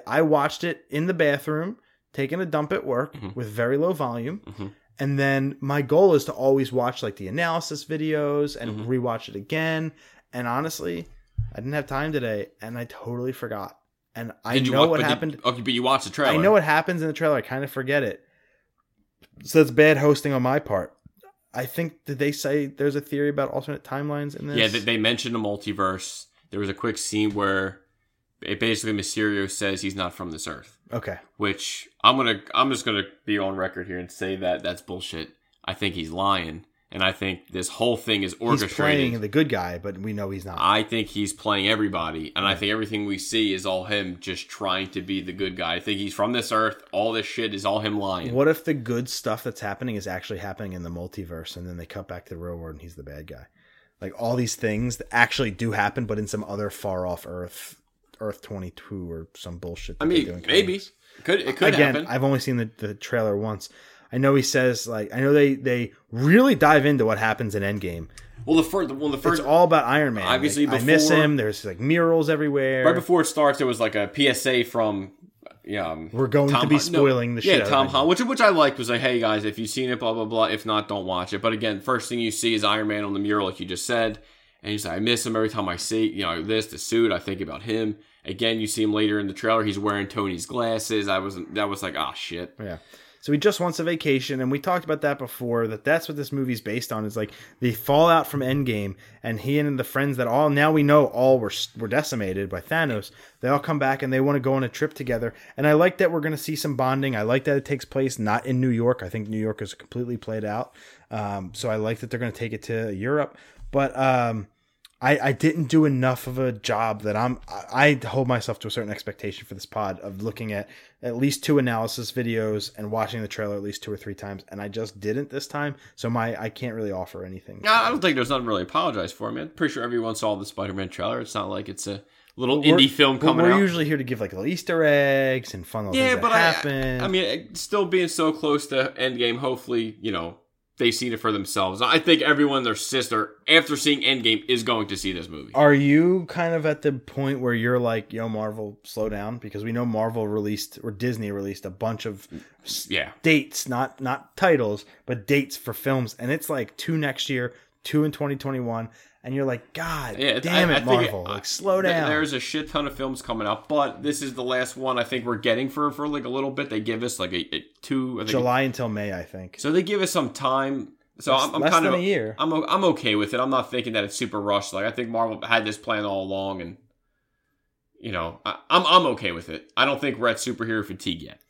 I watched it in the bathroom, taking a dump at work mm-hmm. with very low volume, mm-hmm. and then my goal is to always watch like the analysis videos and mm-hmm. rewatch it again, and honestly, I didn't have time today, and I totally forgot. And I did know watch, what but happened. Did, okay, but you watched the trailer. I know what happens in the trailer. I kind of forget it. So that's bad hosting on my part. I think, did they say there's a theory about alternate timelines in this? Yeah, they mentioned a multiverse. There was a quick scene where it basically Mysterio says he's not from this earth. Okay. Which I'm gonna, I'm just gonna be on record here and say that that's bullshit. I think he's lying, and I think this whole thing is orchestrated. He's playing the good guy, but we know he's not. I think he's playing everybody, and yeah. I think everything we see is all him just trying to be the good guy. I think he's from this earth. All this shit is all him lying. What if the good stuff that's happening is actually happening in the multiverse, and then they cut back to the real world, and he's the bad guy? Like, all these things that actually do happen, but in some other far-off earth, Earth twenty-two or some bullshit. I mean, doing maybe. It could, it could Again, happen. I've only seen the, the trailer once. I know he says, like, I know they, they really dive into what happens in Endgame. Well, the first, well, the first, it's all about Iron Man. Obviously, like, before, I miss him. There's, like, murals everywhere. Right before it starts, there was, like, a P S A from, yeah, um, we're going Tom to be H- spoiling no, the shit. Yeah, Tom Holland, which which I liked, was like, hey guys, if you've seen it, blah blah blah. If not, don't watch it. But again, first thing you see is Iron Man on the mural, like you just said, and he's like, I miss him every time I see, you know, this the suit. I think about him. Again, you see him later in the trailer. He's wearing Tony's glasses. I was that was like, ah, shit. Yeah. So he just wants a vacation, and we talked about that before. That that's what this movie's based on. Is like the fallout from Endgame, and he and the friends that all now we know all were were decimated by Thanos. They all come back and they want to go on a trip together. And I like that we're going to see some bonding. I like that it takes place not in New York. I think New York is completely played out. Um, so I like that they're going to take it to Europe. But um, I, I didn't do enough of a job that I'm. I, I hold myself to a certain expectation for this pod of looking at. at least two analysis videos and watching the trailer at least two or three times. And I just didn't this time. So my, I can't really offer anything. No, I don't think there's nothing really apologize for, man. Pretty sure everyone saw the Spider-Man trailer. It's not like it's a little well, indie film coming well, we're out. We're usually here to give like little Easter eggs and fun little yeah, things but that I, happen. I mean, still being so close to Endgame, hopefully, you know, they've seen it for themselves. I think everyone, their sister, after seeing Endgame, is going to see this movie. Are you kind of at the point where you're like, yo, Marvel, slow down? Because we know Marvel released, or Disney released, a bunch of yeah. dates, not not titles, but dates for films. And it's like two next year, two in twenty twenty-one. And you're like, God yeah, damn I, it, I Marvel. It, like, slow down. There's a shit ton of films coming out, but this is the last one I think we're getting for for like a little bit. They give us like a, a two. I think July it, until May, I think. So they give us some time. So less, I'm, I'm less kind than of a year. I'm I'm okay with it. I'm not thinking that it's super rushed. Like I think Marvel had this plan all along, and you know, I, I'm I'm okay with it. I don't think we're at superhero fatigue yet.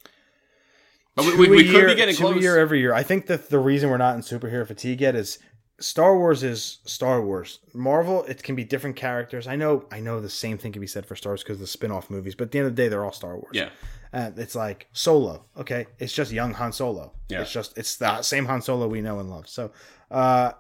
But we, we, we year, could be getting close. Two year every year. I think that the reason we're not in superhero fatigue yet is. Star Wars is Star Wars. Marvel, it can be different characters. I know I know the same thing can be said for Star Wars because of the spin-off movies, but at the end of the day, they're all Star Wars. Yeah. Uh, it's like Solo, okay? It's just young Han Solo. Yeah. It's just it's the same Han Solo we know and love. So uh,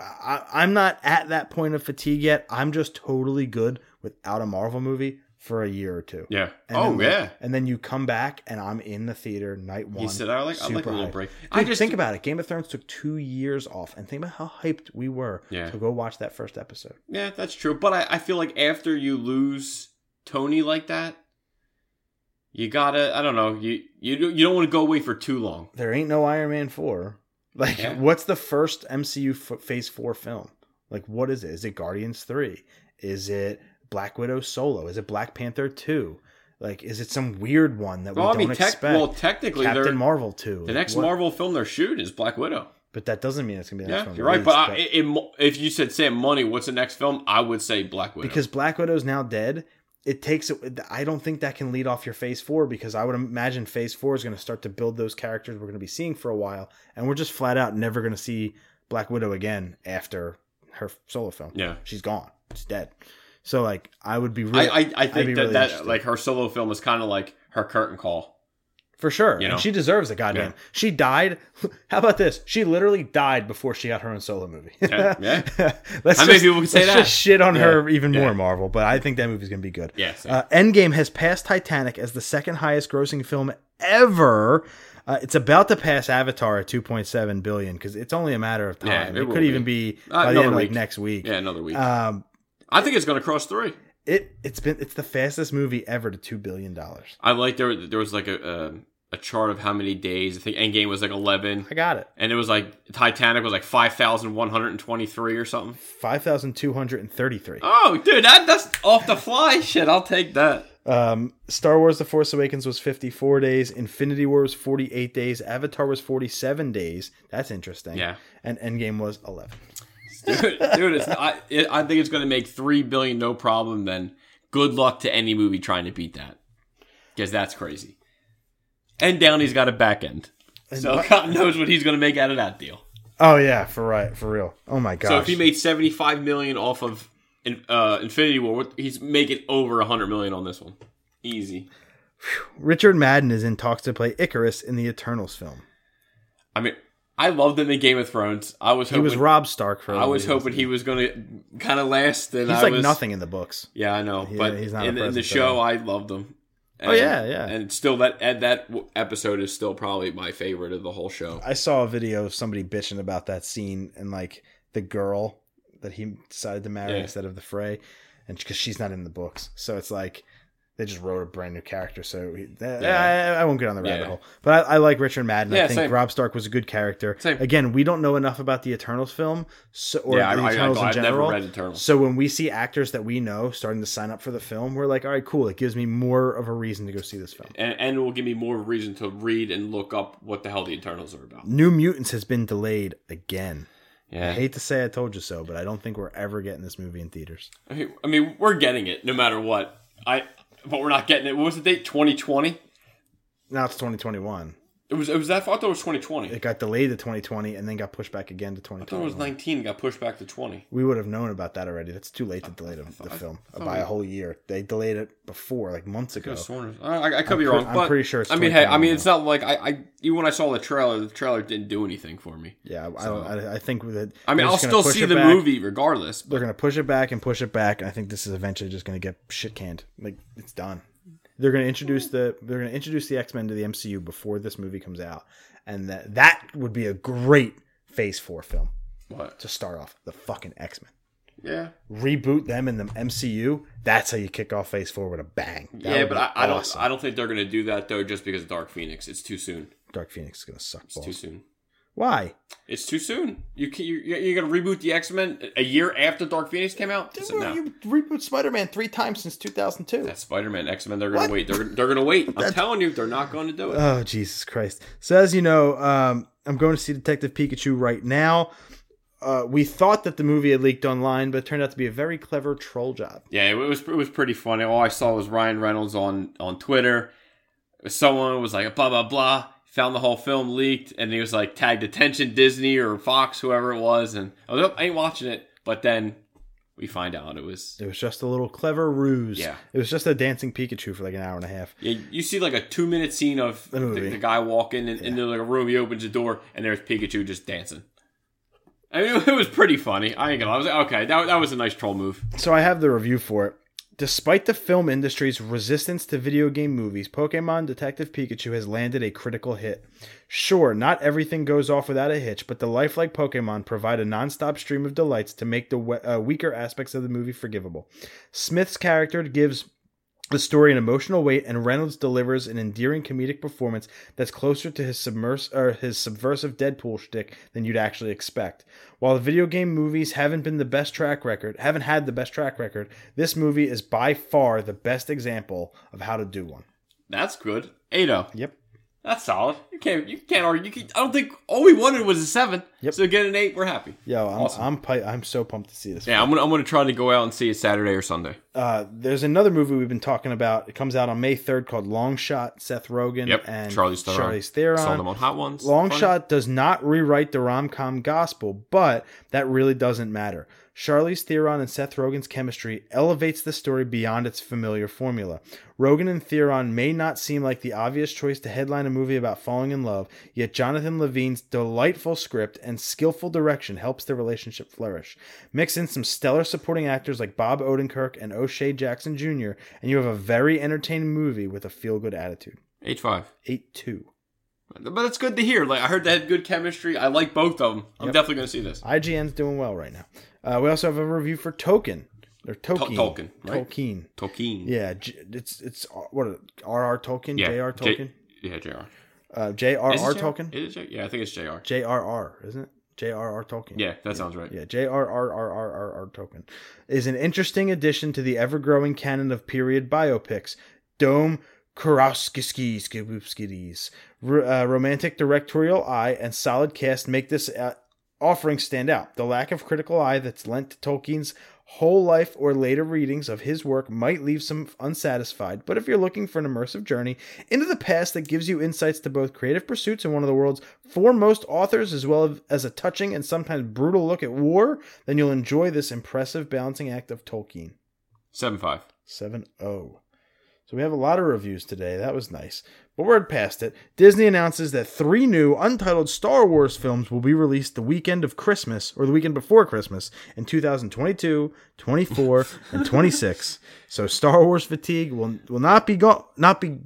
I, I'm not at that point of fatigue yet. I'm just totally good without a Marvel movie for a year or two. Yeah. And oh, yeah. Like, and then you come back, and I'm in the theater night one. You said, I like, I like a little break. Dude, I just think about it. Game of Thrones took two years off, and think about how hyped we were yeah. to go watch that first episode. Yeah, that's true. But I, I feel like after you lose Tony like that, you gotta, I don't know, you, you, you don't want to go away for too long. There ain't no Iron Man four. Like, yeah. What's the first M C U f- Phase four film? Like, what is it? Is it Guardians three? Is it Black Widow solo? Is it Black Panther two? Like, is it some weird one that well, we I don't mean, tec- expect? Well, technically, Captain Marvel two. The next what? Marvel film they're shooting is Black Widow. But that doesn't mean it's going to be the yeah, next one. You're right, but, I, but it, if you said, Sam, money, what's the next film? I would say Black Widow. Because Black Widow's now dead. It takes. I don't think that can lead off your Phase four because I would imagine Phase four is going to start to build those characters we're going to be seeing for a while. And we're just flat out never going to see Black Widow again after her solo film. Yeah. She's gone. She's dead. So, like, I would be really... I, I think that, really that like, her solo film is kind of like her curtain call. For sure. You know? And she deserves a goddamn... Yeah. She died... How about this? She literally died before she got her own solo movie. Yeah. yeah. let's How just, many people can say let's that? Just shit on yeah. her even yeah. more, Marvel. But I think that movie's going to be good. Yeah, uh, Endgame has passed Titanic as the second highest grossing film ever. Uh, it's about to pass Avatar at two point seven billion dollars because it's only a matter of time. Yeah, it, it could be. even be uh, by the end of, like, next week. Yeah, another week. Um... I think it's going to cross three. It it's been it's the fastest movie ever to two billion dollars. I like there there was like a, a chart of how many days. I think Endgame was like eleven. I got it. And it was like Titanic was like five thousand one hundred twenty-three or something. five thousand two hundred thirty-three. Oh, dude, that, that's off the fly shit. I'll take that. Um, Star Wars The Force Awakens was fifty-four days. Infinity War was forty-eight days. Avatar was forty-seven days. That's interesting. Yeah. And Endgame was eleven. Dude, dude it's, I, it, I think it's going to make three billion dollars no problem then. Good luck to any movie trying to beat that. Because that's crazy. And Downey's got a back end. And so what? God knows what he's going to make out of that deal. Oh, yeah. For right, for real. Oh, my gosh. So if he made seventy-five million dollars off of uh, Infinity War, he's making over one hundred million dollars on this one. Easy. Richard Madden is in talks to play Icarus in the Eternals film. I mean, I loved him in Game of Thrones. I was hoping, he was Rob Stark for. I was reason. hoping he was going to kind of last. And he's I like was, nothing in the books. Yeah, I know. He, but he's not in, in the show, I loved him. And, oh yeah, yeah, and still that and that episode is still probably my favorite of the whole show. I saw a video of somebody bitching about that scene and like the girl that he decided to marry yeah. instead of the Frey, and because she's not in the books, so it's like they just wrote a brand new character. So he, yeah. I, I won't get on the rabbit yeah. hole, but I, I like Richard Madden. Yeah, I think same. Rob Stark was a good character. Same. Again, we don't know enough about the Eternals film so, or yeah, the I, Eternals I, I, in general. I've never read Eternals. So when we see actors that we know starting to sign up for the film, we're like, all right, cool. It gives me more of a reason to go see this film, and, and it will give me more reason to read and look up what the hell the Eternals are about. New Mutants has been delayed again. Yeah. I hate to say I told you so, but I don't think we're ever getting this movie in theaters. I mean, I mean we're getting it no matter what. I. But we're not getting it. What was the date? twenty twenty? Now it's twenty twenty-one. It was It was that far? I thought it was twenty twenty. It got delayed to twenty twenty and then got pushed back again to twenty twenty. I thought it was nineteen and got pushed back to twenty. We would have known about that already. That's too late to delay the, thought, the film by we, a whole year. They delayed it before, like months ago. I, I, I could I'm be wrong. Pre- but I'm pretty sure it's I mean, hey, I mean, it's not like I, I... Even when I saw the trailer, the trailer didn't do anything for me. Yeah, so, I, I think that... I mean, I'll still see the back. movie regardless. But. They're going to push it back and push it back. I think this is eventually just going to get shit canned. Like, it's done. They're going to introduce the they're going to introduce the X-Men to the M C U before this movie comes out, and that that would be a great Phase Four film. What? To start off the fucking X-Men. Yeah. Reboot them in the M C U. That's how you kick off Phase Four with a bang. That yeah, but I, I don't awesome. I don't think they're going to do that though, just because of Dark Phoenix. It's too soon. Dark Phoenix is going to suck. It's balls. Too soon. Why? It's too soon. You can, you you're gonna reboot the X-Men a year after Dark Phoenix came out. Dude, no. You reboot Spider-Man three times since two thousand two. That's Spider-Man, X-Men. They're gonna what? wait. They're they're gonna wait. I'm telling you, they're not going to do it. Oh Jesus Christ! So as you know, um, I'm going to see Detective Pikachu right now. Uh, we thought that the movie had leaked online, but it turned out to be a very clever troll job. Yeah, it was it was pretty funny. All I saw was Ryan Reynolds on on Twitter. Someone was like blah blah blah. Found the whole film leaked, and he was like tagged attention Disney or Fox, whoever it was, and I was like, oh, I ain't watching it. But then we find out it was it was just a little clever ruse. Yeah, it was just a dancing Pikachu for like an hour and a half. Yeah, you see like a two minute scene of the, the, the guy walking in, yeah. into like a room. He opens the door, and there's Pikachu just dancing. I mean, it was pretty funny. I ain't gonna. I was like, okay, that that was a nice troll move. So I have the review for it. Despite the film industry's resistance to video game movies, Pokemon Detective Pikachu has landed a critical hit. Sure, not everything goes off without a hitch, but the lifelike Pokemon provide a non-stop stream of delights to make the we- uh, weaker aspects of the movie forgivable. Smith's character gives the story an emotional weight, and Reynolds delivers an endearing comedic performance that's closer to his submers- or his subversive Deadpool shtick than you'd actually expect. While the video game movies haven't been the best track record, haven't had the best track record, this movie is by far the best example of how to do one. That's good. eight oh. Yep. That's solid. You can't you can't argue. You can, I don't think all we wanted was a seven. Yep. So get an eight, we're happy. Yo, I'm awesome. I'm, pi- I'm so pumped to see this. Yeah, movie. I'm gonna I'm gonna try to go out and see it Saturday or Sunday. Uh, there's another movie we've been talking about. It comes out on May third called Long Shot. Seth Rogen yep. and Charlize Theron. Charlize Theron. Saw them on Hot Ones. Long Funny. Shot does not rewrite the rom-com gospel, but that really doesn't matter. Charlize Theron and Seth Rogen's chemistry elevates the story beyond its familiar formula. Rogen and Theron may not seem like the obvious choice to headline a movie about falling in love, yet Jonathan Levine's delightful script and skillful direction helps the relationship flourish. Mix in some stellar supporting actors like Bob Odenkirk and O'Shea Jackson Junior, and you have a very entertaining movie with a feel-good attitude. eight five. eight two. But it's good to hear. Like I heard they had good chemistry. I like both of them. I'm yep. definitely going to see this. I G N's doing well right now. Uh, we also have a review for Tolkien. Or Tolkien. To- Tolkien, right? Tolkien. Tolkien. Yeah, it's it's what R R Tolkien, J R Tolkien. J- Yeah, J R. Uh, J R R. Tolkien? It is J- yeah, I think it's J R. J R R, isn't it? J R R. Tolkien. Yeah, that yeah. sounds right. Yeah, J R R R R R R Tolkien is an interesting addition to the ever-growing canon of period biopics. Dome Kurowski's Skiboopskiddies. R- uh, romantic directorial eye and solid cast make this uh, offering stand out. The lack of critical eye that's lent to Tolkien's whole life or later readings of his work might leave some unsatisfied, but if you're looking for an immersive journey into the past that gives you insights to both creative pursuits and one of the world's foremost authors, as well as a touching and sometimes brutal look at war, then you'll enjoy this impressive balancing act of Tolkien. seven five seven oh So we have a lot of reviews today. That was nice. But we're past it. Disney announces that three new untitled Star Wars films will be released the weekend of Christmas, or the weekend before Christmas, in two thousand twenty-two, twenty-four, and twenty-six. So Star Wars fatigue will will not be go- not be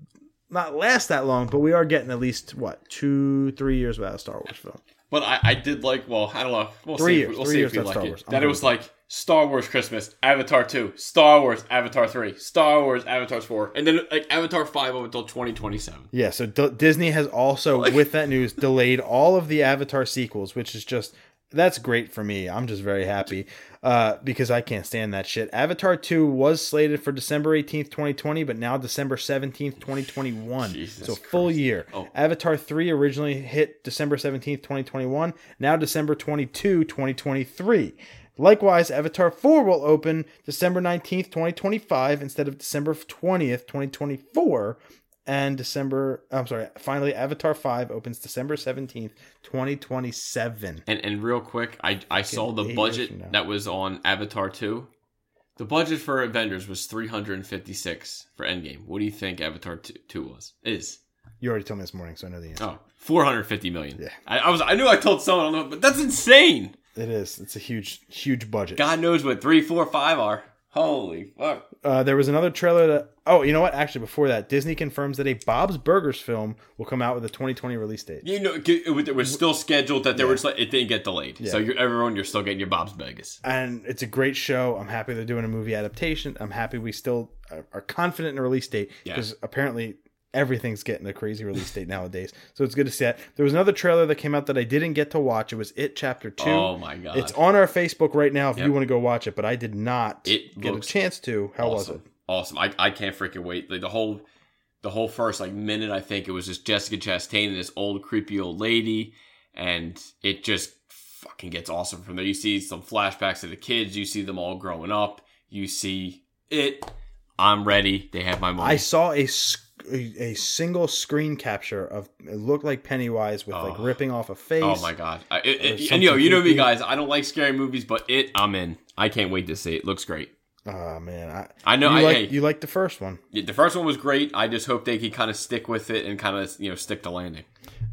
not last that long. But we are getting at least what two, three years without a Star Wars film. But I, I did like. Well, I don't know. We'll three see. Years, if we, we'll three see years if we like Star Wars. It. That it was like. Star Wars Christmas, Avatar two, Star Wars Avatar three, Star Wars Avatar four, and then like Avatar five up until twenty twenty-seven. Yeah, so D- Disney has also, like, with that news, delayed all of the Avatar sequels, which is just, that's great for me. I'm just very happy uh, because I can't stand that shit. Avatar two was slated for December eighteenth, twenty twenty, but now December seventeenth, twenty twenty-one. Jesus so full Christ. Year. Oh. Avatar three originally hit December seventeenth, twenty twenty-one, now December twenty-second, twenty twenty-three. Likewise, Avatar four will open December nineteenth, twenty twenty-five instead of December twentieth, twenty twenty-four. And December, I'm sorry, finally, Avatar five opens December seventeenth, twenty twenty-seven. And and real quick, I, I saw the budget that was on Avatar two. The budget for Avengers was three hundred fifty-six for Endgame. What do you think Avatar two was? Is. You already told me this morning, so I know the answer. Oh, four hundred fifty million dollars. Yeah. I, I, was, I knew I told someone, I don't know, but that's insane. It is. It's a huge, huge budget. God knows what three, four, five are. Holy fuck. Uh, there was another trailer that... Oh, you know what? Actually, before that, Disney confirms that a Bob's Burgers film will come out with a twenty twenty release date. You know, it was still scheduled that there yeah. was... It didn't get delayed. Yeah. So you're, everyone, you're still getting your Bob's Burgers. And it's a great show. I'm happy they're doing a movie adaptation. I'm happy we still are confident in a release date. Because yeah. apparently... Everything's getting a crazy release date nowadays, so it's good to see that. There was another trailer that came out that I didn't get to watch. It was It Chapter two. Oh, my God. It's on our Facebook right now if yep. you want to go watch it, but I did not it get a chance to. How awesome. was it? Awesome. I, I can't freaking wait. Like, the whole the whole first like minute, I think, it was just Jessica Chastain and this old, creepy old lady, and it just fucking gets awesome from there. You see some flashbacks of the kids. You see them all growing up. You see it. I'm ready. They have my money. I saw a... Sc- A, a single screen capture of it looked like Pennywise with oh. like ripping off a face. Oh my god! I, it, it, and yo, you know me, guys. I don't like scary movies, but it, I'm in. I can't wait to see it. Looks great. Oh man, I, I know. You I like, hey, you liked the first one. Yeah, the first one was great. I just hope they can kind of stick with it and kind of you know stick to landing.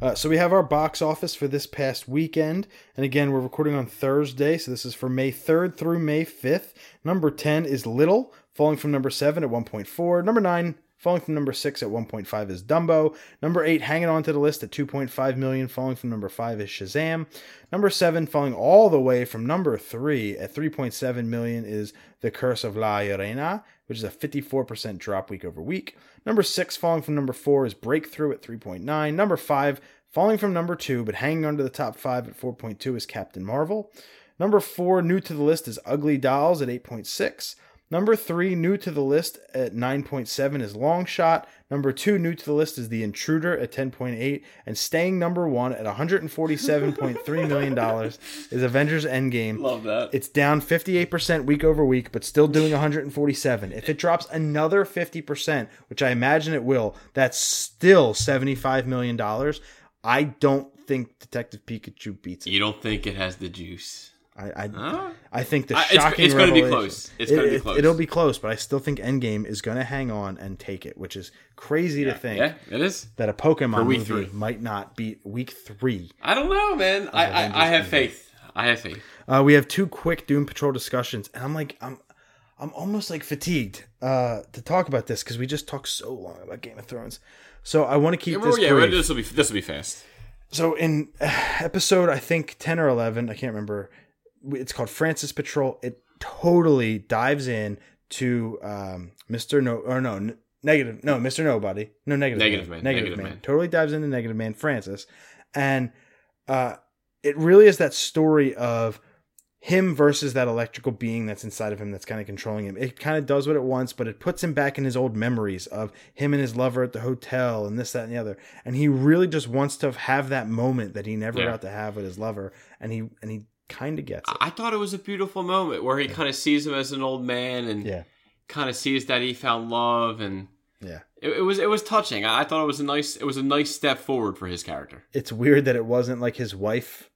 Uh, so we have our box office for this past weekend, and again we're recording on Thursday, so this is for May third through May fifth. Number ten is Little, falling from number seven at one point four. Number nine. Falling from number six at one point five is Dumbo. Number eight, hanging on to the list at two point five million. Falling from number five is Shazam. Number seven, falling all the way from number three at three point seven million is The Curse of La Llorona, which is a fifty-four percent drop week over week. Number six, falling from number four is Breakthrough at three point nine. Number five, falling from number two, but hanging on to the top five at four point two is Captain Marvel. Number four, new to the list is Ugly Dolls at eight point six. Number three, new to the list at nine point seven is Long Shot. Number two, new to the list is The Intruder at ten point eight. And staying number one at one hundred forty-seven point three million dollars is Avengers Endgame. Love that. It's down fifty-eight percent week over week, but still doing one hundred forty-seven. If it drops another fifty percent, which I imagine it will, that's still seventy-five million dollars. I don't think Detective Pikachu beats it. You don't think it has the juice? I I, huh? I think the shocking it's, it's going to be close. It's it, going to be close. It, it'll be close, but I still think Endgame is going to hang on and take it, which is crazy yeah. to think. Yeah, it is that a Pokemon movie three. might not beat Week Three. I don't know, man. I, I, I have movie. faith. I have faith. Uh, we have two quick Doom Patrol discussions, and I'm like, I'm, I'm almost like fatigued uh, to talk about this because we just talked so long about Game of Thrones. So I want to keep yeah, this. Yeah, brief. this will be this will be fast. So in episode, I think ten or eleven, I can't remember. It's called Francis Patrol. It totally dives in to um, Mister No, or no, Negative. No, Mister Nobody. No, Negative, negative Man. man. Negative, negative man. man. Totally dives into Negative Man, Francis. And uh, it really is that story of him versus that electrical being that's inside of him that's kind of controlling him. It kind of does what it wants, but it puts him back in his old memories of him and his lover at the hotel and this, that, and the other. And he really just wants to have that moment that he never yeah. got to have with his lover. And he and he kind of gets it. I thought it was a beautiful moment where he yeah. kind of sees him as an old man and yeah. kind of sees that he found love and... Yeah, it, it was it was touching. I, I thought it was a nice it was a nice step forward for his character. It's weird that it wasn't like his wife,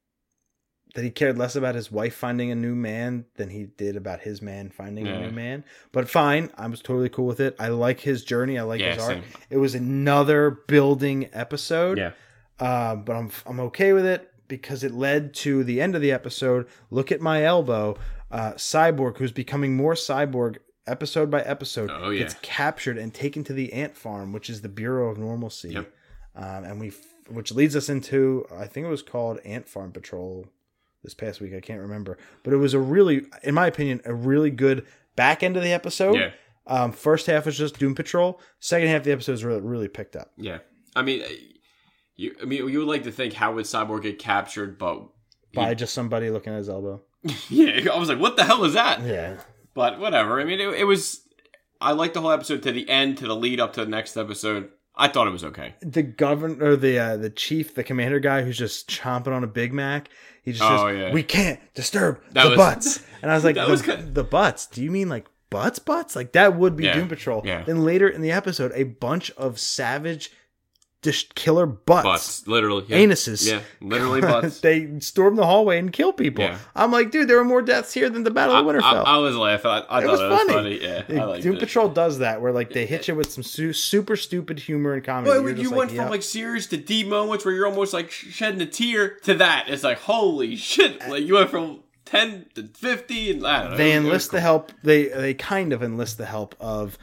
that he cared less about his wife finding a new man than he did about his man finding yeah. a new man. But fine, I was totally cool with it. I like his journey. I like yeah, his art. Same. It was another building episode. Yeah, uh, but I'm I'm okay with it because it led to the end of the episode. Look at my elbow, uh, Cyborg, who's becoming more cyborg. Episode by episode, oh, yeah. gets captured and taken to the ant farm, which is the Bureau of Normalcy, yep. um, and we, which leads us into, I think it was called Ant Farm Patrol this past week. I can't remember, but it was a really, in my opinion, a really good back end of the episode. Yeah. Um, first half was just Doom Patrol. Second half of the episode really, really picked up. Yeah, I mean, you, I mean, you would like to think how would Cyborg get captured, but he... by just somebody looking at his elbow. yeah, I was like, what the hell is that? Yeah. But whatever. I mean, it, it was... I liked the whole episode to the end, to the lead up to the next episode. I thought it was okay. The governor, the uh, the chief, the commander guy who's just chomping on a Big Mac, he just oh, says, yeah. we can't disturb that the was, butts. And I was like, that the, was good. The butts? Do you mean like butts, butts? Like that would be yeah, Doom Patrol. Yeah. Then later in the episode, a bunch of savage... Just killer butts. Butts, literally. Yeah. Anuses. Yeah, literally butts. They storm the hallway and kill people. Yeah. I'm like, dude, there were more deaths here than the Battle I, of Winterfell. I, I was laughing. I, I it thought was it was funny. funny. Yeah, it, I liked Doom it. Patrol does that, where like they hit you with some su- super stupid humor and comedy. Well, you like, went yep. from like serious to deep moments where you're almost like shedding a tear to that. It's like, holy shit. Like you went from ten to fifty. And I don't know. They enlist cool. the help. They, they kind of enlist the help of...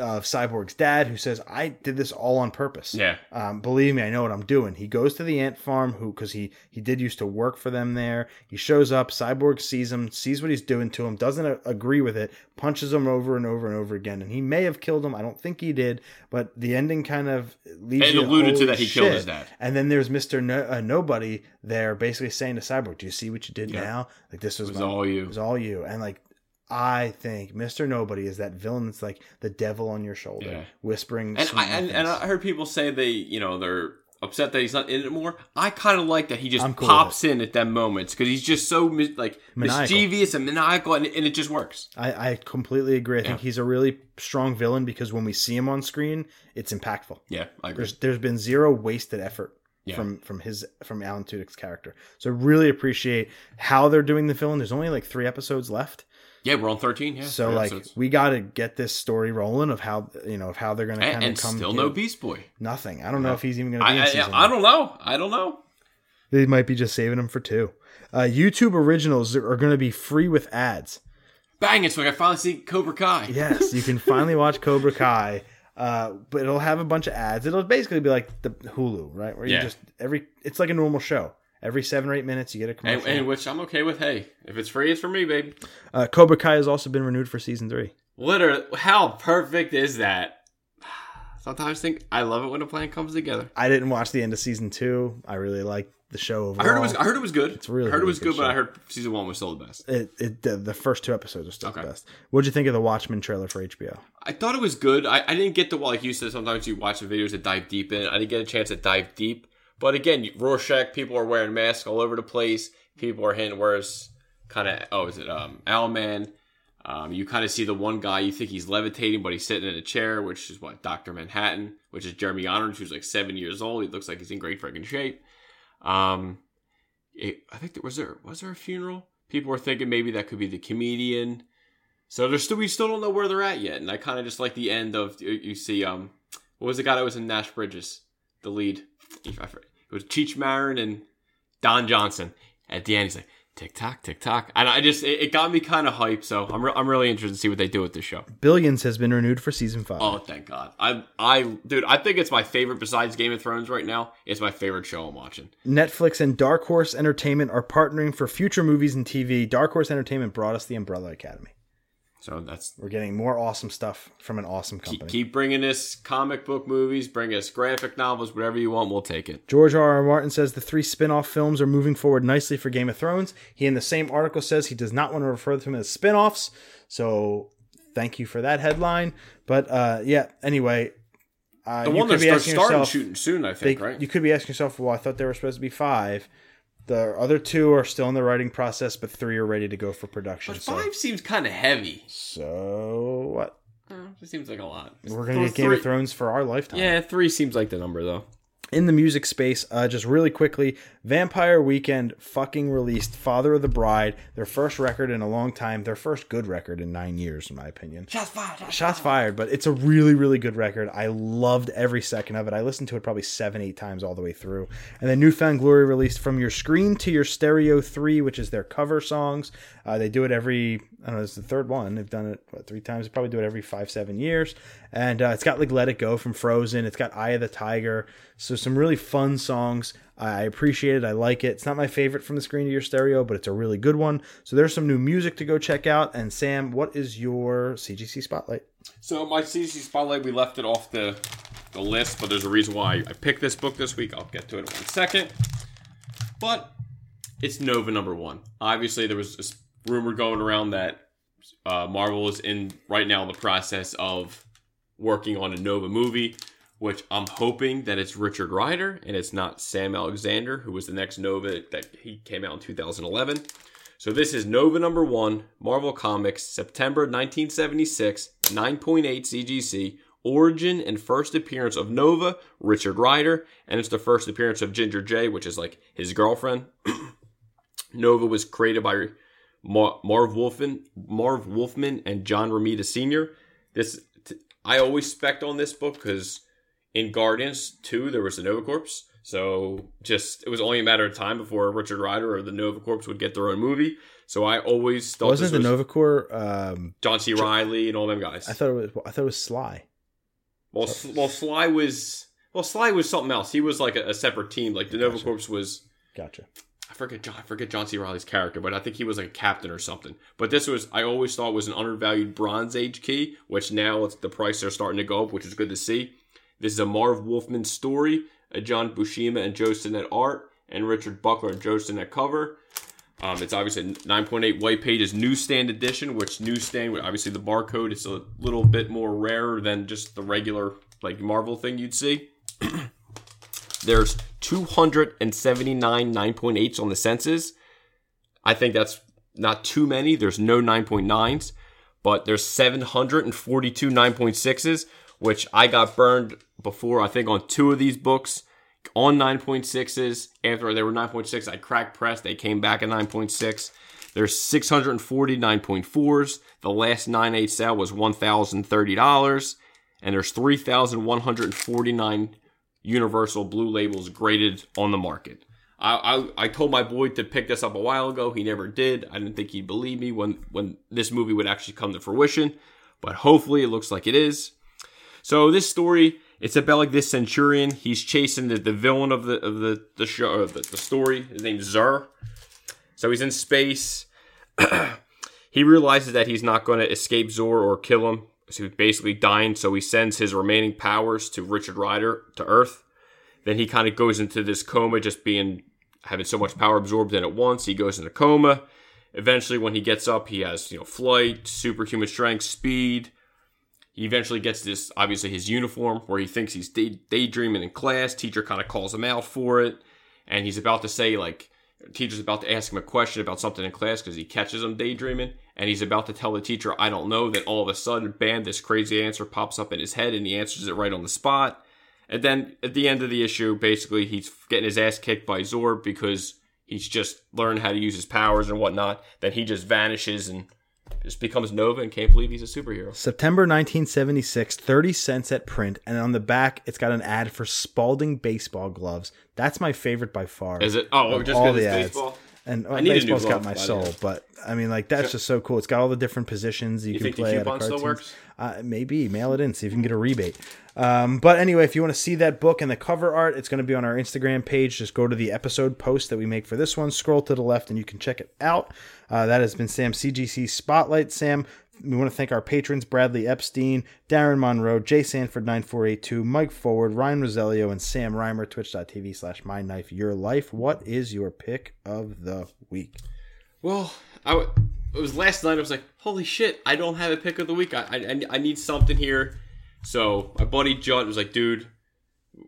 Of Cyborg's dad, who says, I did this all on purpose. Yeah. Um, believe me, I know what I'm doing. He goes to the ant farm, who because he, he did used to work for them there. He shows up. Cyborg sees him, sees what he's doing to him, doesn't a- agree with it, punches him over and over and over again. And he may have killed him. I don't think he did, but the ending kind of leaves and you... And alluded to that he shit. killed his dad. And then there's Mister No- uh, Nobody there basically saying to Cyborg, do you see what you did yeah. now? Like, this was, it was my, all you. It was all you. And like... I think Mister Nobody is that villain that's like the devil on your shoulder, yeah. whispering. And I, and, and I heard people say they, you know, they're upset that he's not in it more. I kind of like that he just cool pops in at them moments because he's just so like maniacal. mischievous and maniacal, and, and it just works. I, I completely agree. I yeah. think he's a really strong villain because when we see him on screen, it's impactful. Yeah, I agree. There's, there's been zero wasted effort. Yeah. From from his from Alan Tudyk's character, so really appreciate how they're doing the villain. There's only like three episodes left. Yeah, we're on thirteen. Yeah, so like episodes. We got to get this story rolling of how you know of how they're going to kind of come. And still no Beast Boy. Nothing. I don't yeah. know if he's even going to be in season. I, I don't know. I don't know. They might be just saving him for two. Uh, YouTube originals are going to be free with ads. Bang! It's like I finally see Cobra Kai. Yes, you can finally watch Cobra Kai. Uh, but it'll have a bunch of ads. It'll basically be like the Hulu, right? Where you yeah. just every it's like a normal show. Every seven or eight minutes, you get a commercial, and, and which I'm okay with. Hey, if it's free, it's for me, baby. Uh, Cobra Kai has also been renewed for season three. Literally, how perfect is that? Sometimes think I love it when a plan comes together. I didn't watch the end of season two. I really liked the show overall. I heard it was. I heard it was good. It's really. I heard really it was good, good but I heard season one was still the best. It. it the, the first two episodes are still okay. the best. What'd you think of the Watchmen trailer for H B O? I thought it was good. I, I didn't get to like you said. Sometimes you watch the videos that dive deep in. I didn't get a chance to dive deep. But again, Rorschach, people are wearing masks all over the place. People are hitting where's kind of, oh, is it um, Owlman? Um, you kind of see the one guy, you think he's levitating, but he's sitting in a chair, which is what, Doctor Manhattan, which is Jeremy Irons, who's like seven years old. He looks like he's in great freaking shape. Um, it, I think there was there was there a funeral? People were thinking maybe that could be the comedian. So there's still we still don't know where they're at yet. And I kind of just like the end of, you see, um, what was the guy that was in Nash Bridges? The lead. It was Cheech Marin and Don Johnson. At the end, he's like, tick-tock, tick-tock. And I just, it, it got me kind of hyped, so I'm re- I'm really interested to see what they do with this show. Billions has been renewed for season five. Oh, thank God. I, I, dude, I think it's my favorite, besides Game of Thrones right now, it's my favorite show I'm watching. Netflix and Dark Horse Entertainment are partnering for future movies and T V. Dark Horse Entertainment brought us The Umbrella Academy. So that's we're getting more awesome stuff from an awesome company. Keep bringing us comic book movies, bring us graphic novels, whatever you want, we'll take it. George R. R. Martin says the three spin-off films are moving forward nicely for Game of Thrones. He in the same article says he does not want to refer to them as spin-offs. So thank you for that headline. But uh, yeah, anyway. Uh, the one that's starting yourself, shooting soon, I think, they, right? You could be asking yourself, well, I thought there were supposed to be five. The other two are still in the writing process, but three are ready to go for production. But five so. seems kind of heavy. So what? Oh, it seems like a lot. We're going to get Game three. of Thrones for our lifetime. Yeah, three seems like the number, though. In the music space, uh, just really quickly, Vampire Weekend fucking released Father of the Bride, their first record in a long time, their first good record in nine years, in my opinion. Shots fired. Shots, Shots fired, but it's a really, really good record. I loved every second of it. I listened to it probably seven, eight times all the way through. And then Newfound Glory released From Your Screen to Your Stereo three, which is their cover songs. Uh, they do it every, I don't know, it's the third one. They've done it what, three times. They probably do it every five, seven years. And uh, it's got like Let It Go from Frozen. It's got Eye of the Tiger. So some really fun songs. I appreciate it. I like it. It's not my favorite From the Screen to Your Stereo, but it's a really good one. So there's some new music to go check out. And Sam, what is your C G C Spotlight? So my C G C Spotlight, we left it off the, the list, but there's a reason why I picked this book this week. I'll get to it in one second. But it's Nova number one. Obviously, there was this rumor going around that uh, Marvel is in right now in the process of working on a Nova movie, which I'm hoping that it's Richard Rider and it's not Sam Alexander, who was the next Nova that he came out in two thousand eleven. So this is Nova number one, Marvel Comics, September nineteen seventy-six, nine point eight C G C, origin and first appearance of Nova, Richard Rider, and it's the first appearance of Ginger J, which is like his girlfriend. Nova was created by Mar- Marv Wolfman, Marv Wolfman and John Romita Senior This t- I always spec'd on this book because in Guardians two, there was the Nova Corps, so just it was only a matter of time before Richard Rider or the Nova Corps would get their own movie. So I always thought wasn't this was the Nova Corps um, John C. John, Reilly and all them guys. I thought it was. I thought it was Sly. Well, so, well, Sly was well, Sly was something else. He was like a, a separate team. Like the gotcha. Nova Corps was. Gotcha. I forget. John, I forget John C. Reilly's character, but I think he was like a captain or something. But this was I always thought was an undervalued Bronze Age key, which now it's the price they're starting to go up, which is good to see. This is a Marv Wolfman story, a John Buscema and Joe Sinnott art, and Richard Buckler and Joe Sinnott cover. Um, it's obviously nine point eight white pages newsstand edition, which newsstand, obviously the barcode is a little bit more rarer than just the regular like Marvel thing you'd see. There's two hundred seventy-nine nine point eights on the census. I think that's not too many. There's no nine point nines, but there's seven hundred forty-two nine point sixes. Which I got burned before, I think, on two of these books on nine point sixes. After they were nine point six, I crack pressed. They came back at nine point six. There's six hundred forty nine point fours. The last nine eight sale was one thousand thirty dollars. And there's three thousand one hundred forty-nine Universal Blue Labels graded on the market. I, I I told my boy to pick this up a while ago. He never did. I didn't think he'd believe me when, when this movie would actually come to fruition. But hopefully it looks like it is. So this story, it's about like this centurion. He's chasing the, the villain of the of the the show, of the, the story. His name's Xur. So he's in space. He realizes that he's not going to escape Xur or kill him. So he's basically dying. So he sends his remaining powers to Richard Rider to Earth. Then he kind of goes into this coma, just being having so much power absorbed in at once. He goes into coma. Eventually, when he gets up, he has you know flight, superhuman strength, speed. He eventually gets this, obviously, his uniform where he thinks he's day- daydreaming in class. Teacher kind of calls him out for it. And he's about to say, like, teacher's about to ask him a question about something in class because he catches him daydreaming. And he's about to tell the teacher, I don't know. Then all of a sudden, bam, this crazy answer pops up in his head and he answers it right on the spot. And then at the end of the issue, basically, he's getting his ass kicked by Xur because he's just learned how to use his powers and whatnot. Then he just vanishes and just becomes Nova and can't believe he's a superhero. September nineteen seventy-six, thirty cents at print. And on the back, it's got an ad for Spalding baseball gloves. That's my favorite by far. Is it? Oh, just because it's ads. Baseball? And well, baseball's got my soul. It. But, I mean, like, that's just so cool. It's got all the different positions you, you can play. You think the coupon still works? Uh, maybe. Mail it in. See if you can get a rebate. Um, but anyway, if you want to see that book and the cover art, it's going to be on our Instagram page. Just go to the episode post that we make for this one. Scroll to the left and you can check it out. Uh, that has been Sam's C G C Spotlight. Sam, We want to thank our patrons, Bradley Epstein, Darren Monroe, Jay Sanford nine four eight two, Mike Forward, Ryan Roselio, and Sam Reimer, twitch.tv slash my knife your life. What is your pick of the week? Well, I w- it was last night. I was like, holy shit, I don't have a pick of the week. I I, I need something here. So my buddy Judd was like, dude,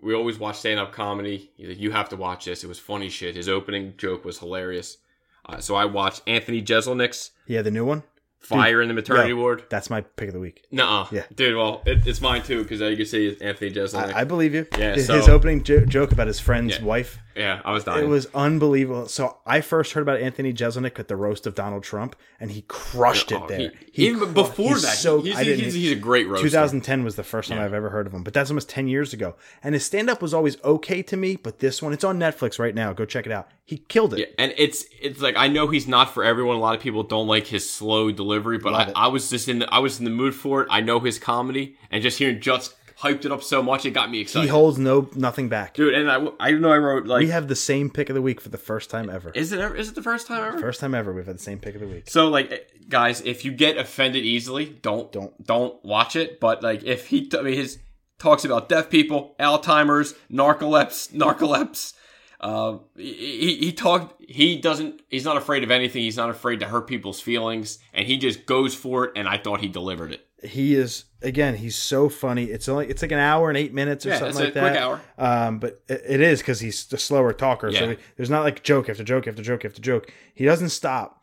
we always watch stand-up comedy. He's like, you have to watch this. It was funny shit. His opening joke was hilarious. Uh, so I watched Anthony Jeselnik's. Yeah, the new one? Fire dude, in the Maternity yeah, Ward. That's my pick of the week. Nuh-uh. Yeah. Dude, well, it, it's mine too, because you can see it's Anthony Jeselnik. I, I believe you. Yeah, his, so, his opening jo- joke about his friend's yeah, wife. Yeah, I was dying. It was unbelievable. So I first heard about Anthony Jeselnik at the roast of Donald Trump, and he crushed oh, it there. He, he even crushed, before that, so, he's, I didn't, he's, he's a great roaster. twenty ten was the first time yeah. I've ever heard of him, but that's almost ten years ago. And his stand-up was always okay to me, but this one, it's on Netflix right now. Go check it out. He killed it. Yeah, and it's it's like, I know he's not for everyone. A lot of people don't like his slow delivery, but I, I was just in the I was in the mood for it. I know his comedy, and just hearing Jutz hyped it up so much, it got me excited. He holds no nothing back, dude. And I, I know I wrote like we have the same pick of the week for the first time ever. Is it ever? Is it the first time ever? First time ever. We've had the same pick of the week. So like, guys, if you get offended easily, don't don't don't watch it. But like, if he I mean, his talks about deaf people, Alzheimer's, narcolepsy, narcolepsy. Uh, he, he talked, he doesn't, he's not afraid of anything. He's not afraid to hurt people's feelings, and he just goes for it. And I thought he delivered it. He is, again, he's so funny. It's only, it's like an hour and eight minutes or yeah, something like that. Yeah, it's a quick hour. Um, but it, it is because he's a slower talker. Yeah. So he, there's not like joke after joke after joke after joke. He doesn't stop.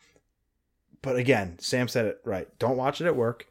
But again, Sam said it right. Don't watch it at work.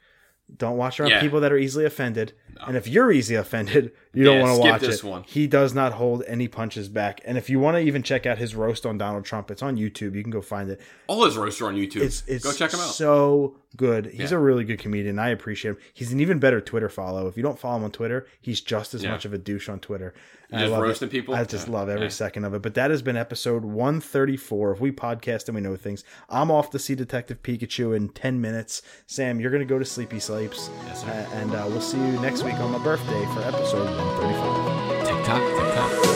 Don't watch around yeah. people that are easily offended. And if you're easily offended, you yeah, don't want to watch this it. One. He does not hold any punches back. And if you want to even check out his roast on Donald Trump, it's on YouTube. You can go find it. All his roasts are on YouTube. It's, it's go check him out. So good. He's yeah. a really good comedian. I appreciate him. He's an even better Twitter follow. If you don't follow him on Twitter, he's just as yeah. much of a douche on Twitter. And just I love roasting it. people. I just yeah. love every yeah. second of it. But that has been episode one thirty-four of We Podcast and We Know Things. I'm off to see Detective Pikachu in ten minutes. Sam, you're going to go to Sleepy Sleeps. Yes, sir. Uh, and uh, we'll see you next week on my birthday for episode one thirty-five. Tick tock, tick tock.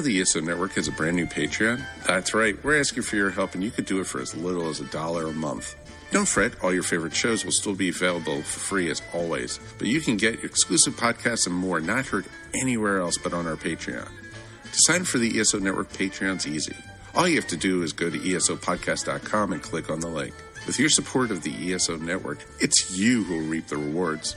The E S O Network has a brand new Patreon. That's right, we're asking for your help, and you could do it for as little as a dollar a month. Don't fret, all your favorite shows will still be available for free as always, but you can get exclusive podcasts and more not heard anywhere else but on our Patreon. To sign for the E S O Network Patreon's easy. All you have to do is go to E S O podcast dot com and click on the link. With your support of the E S O Network, it's you who will reap the rewards.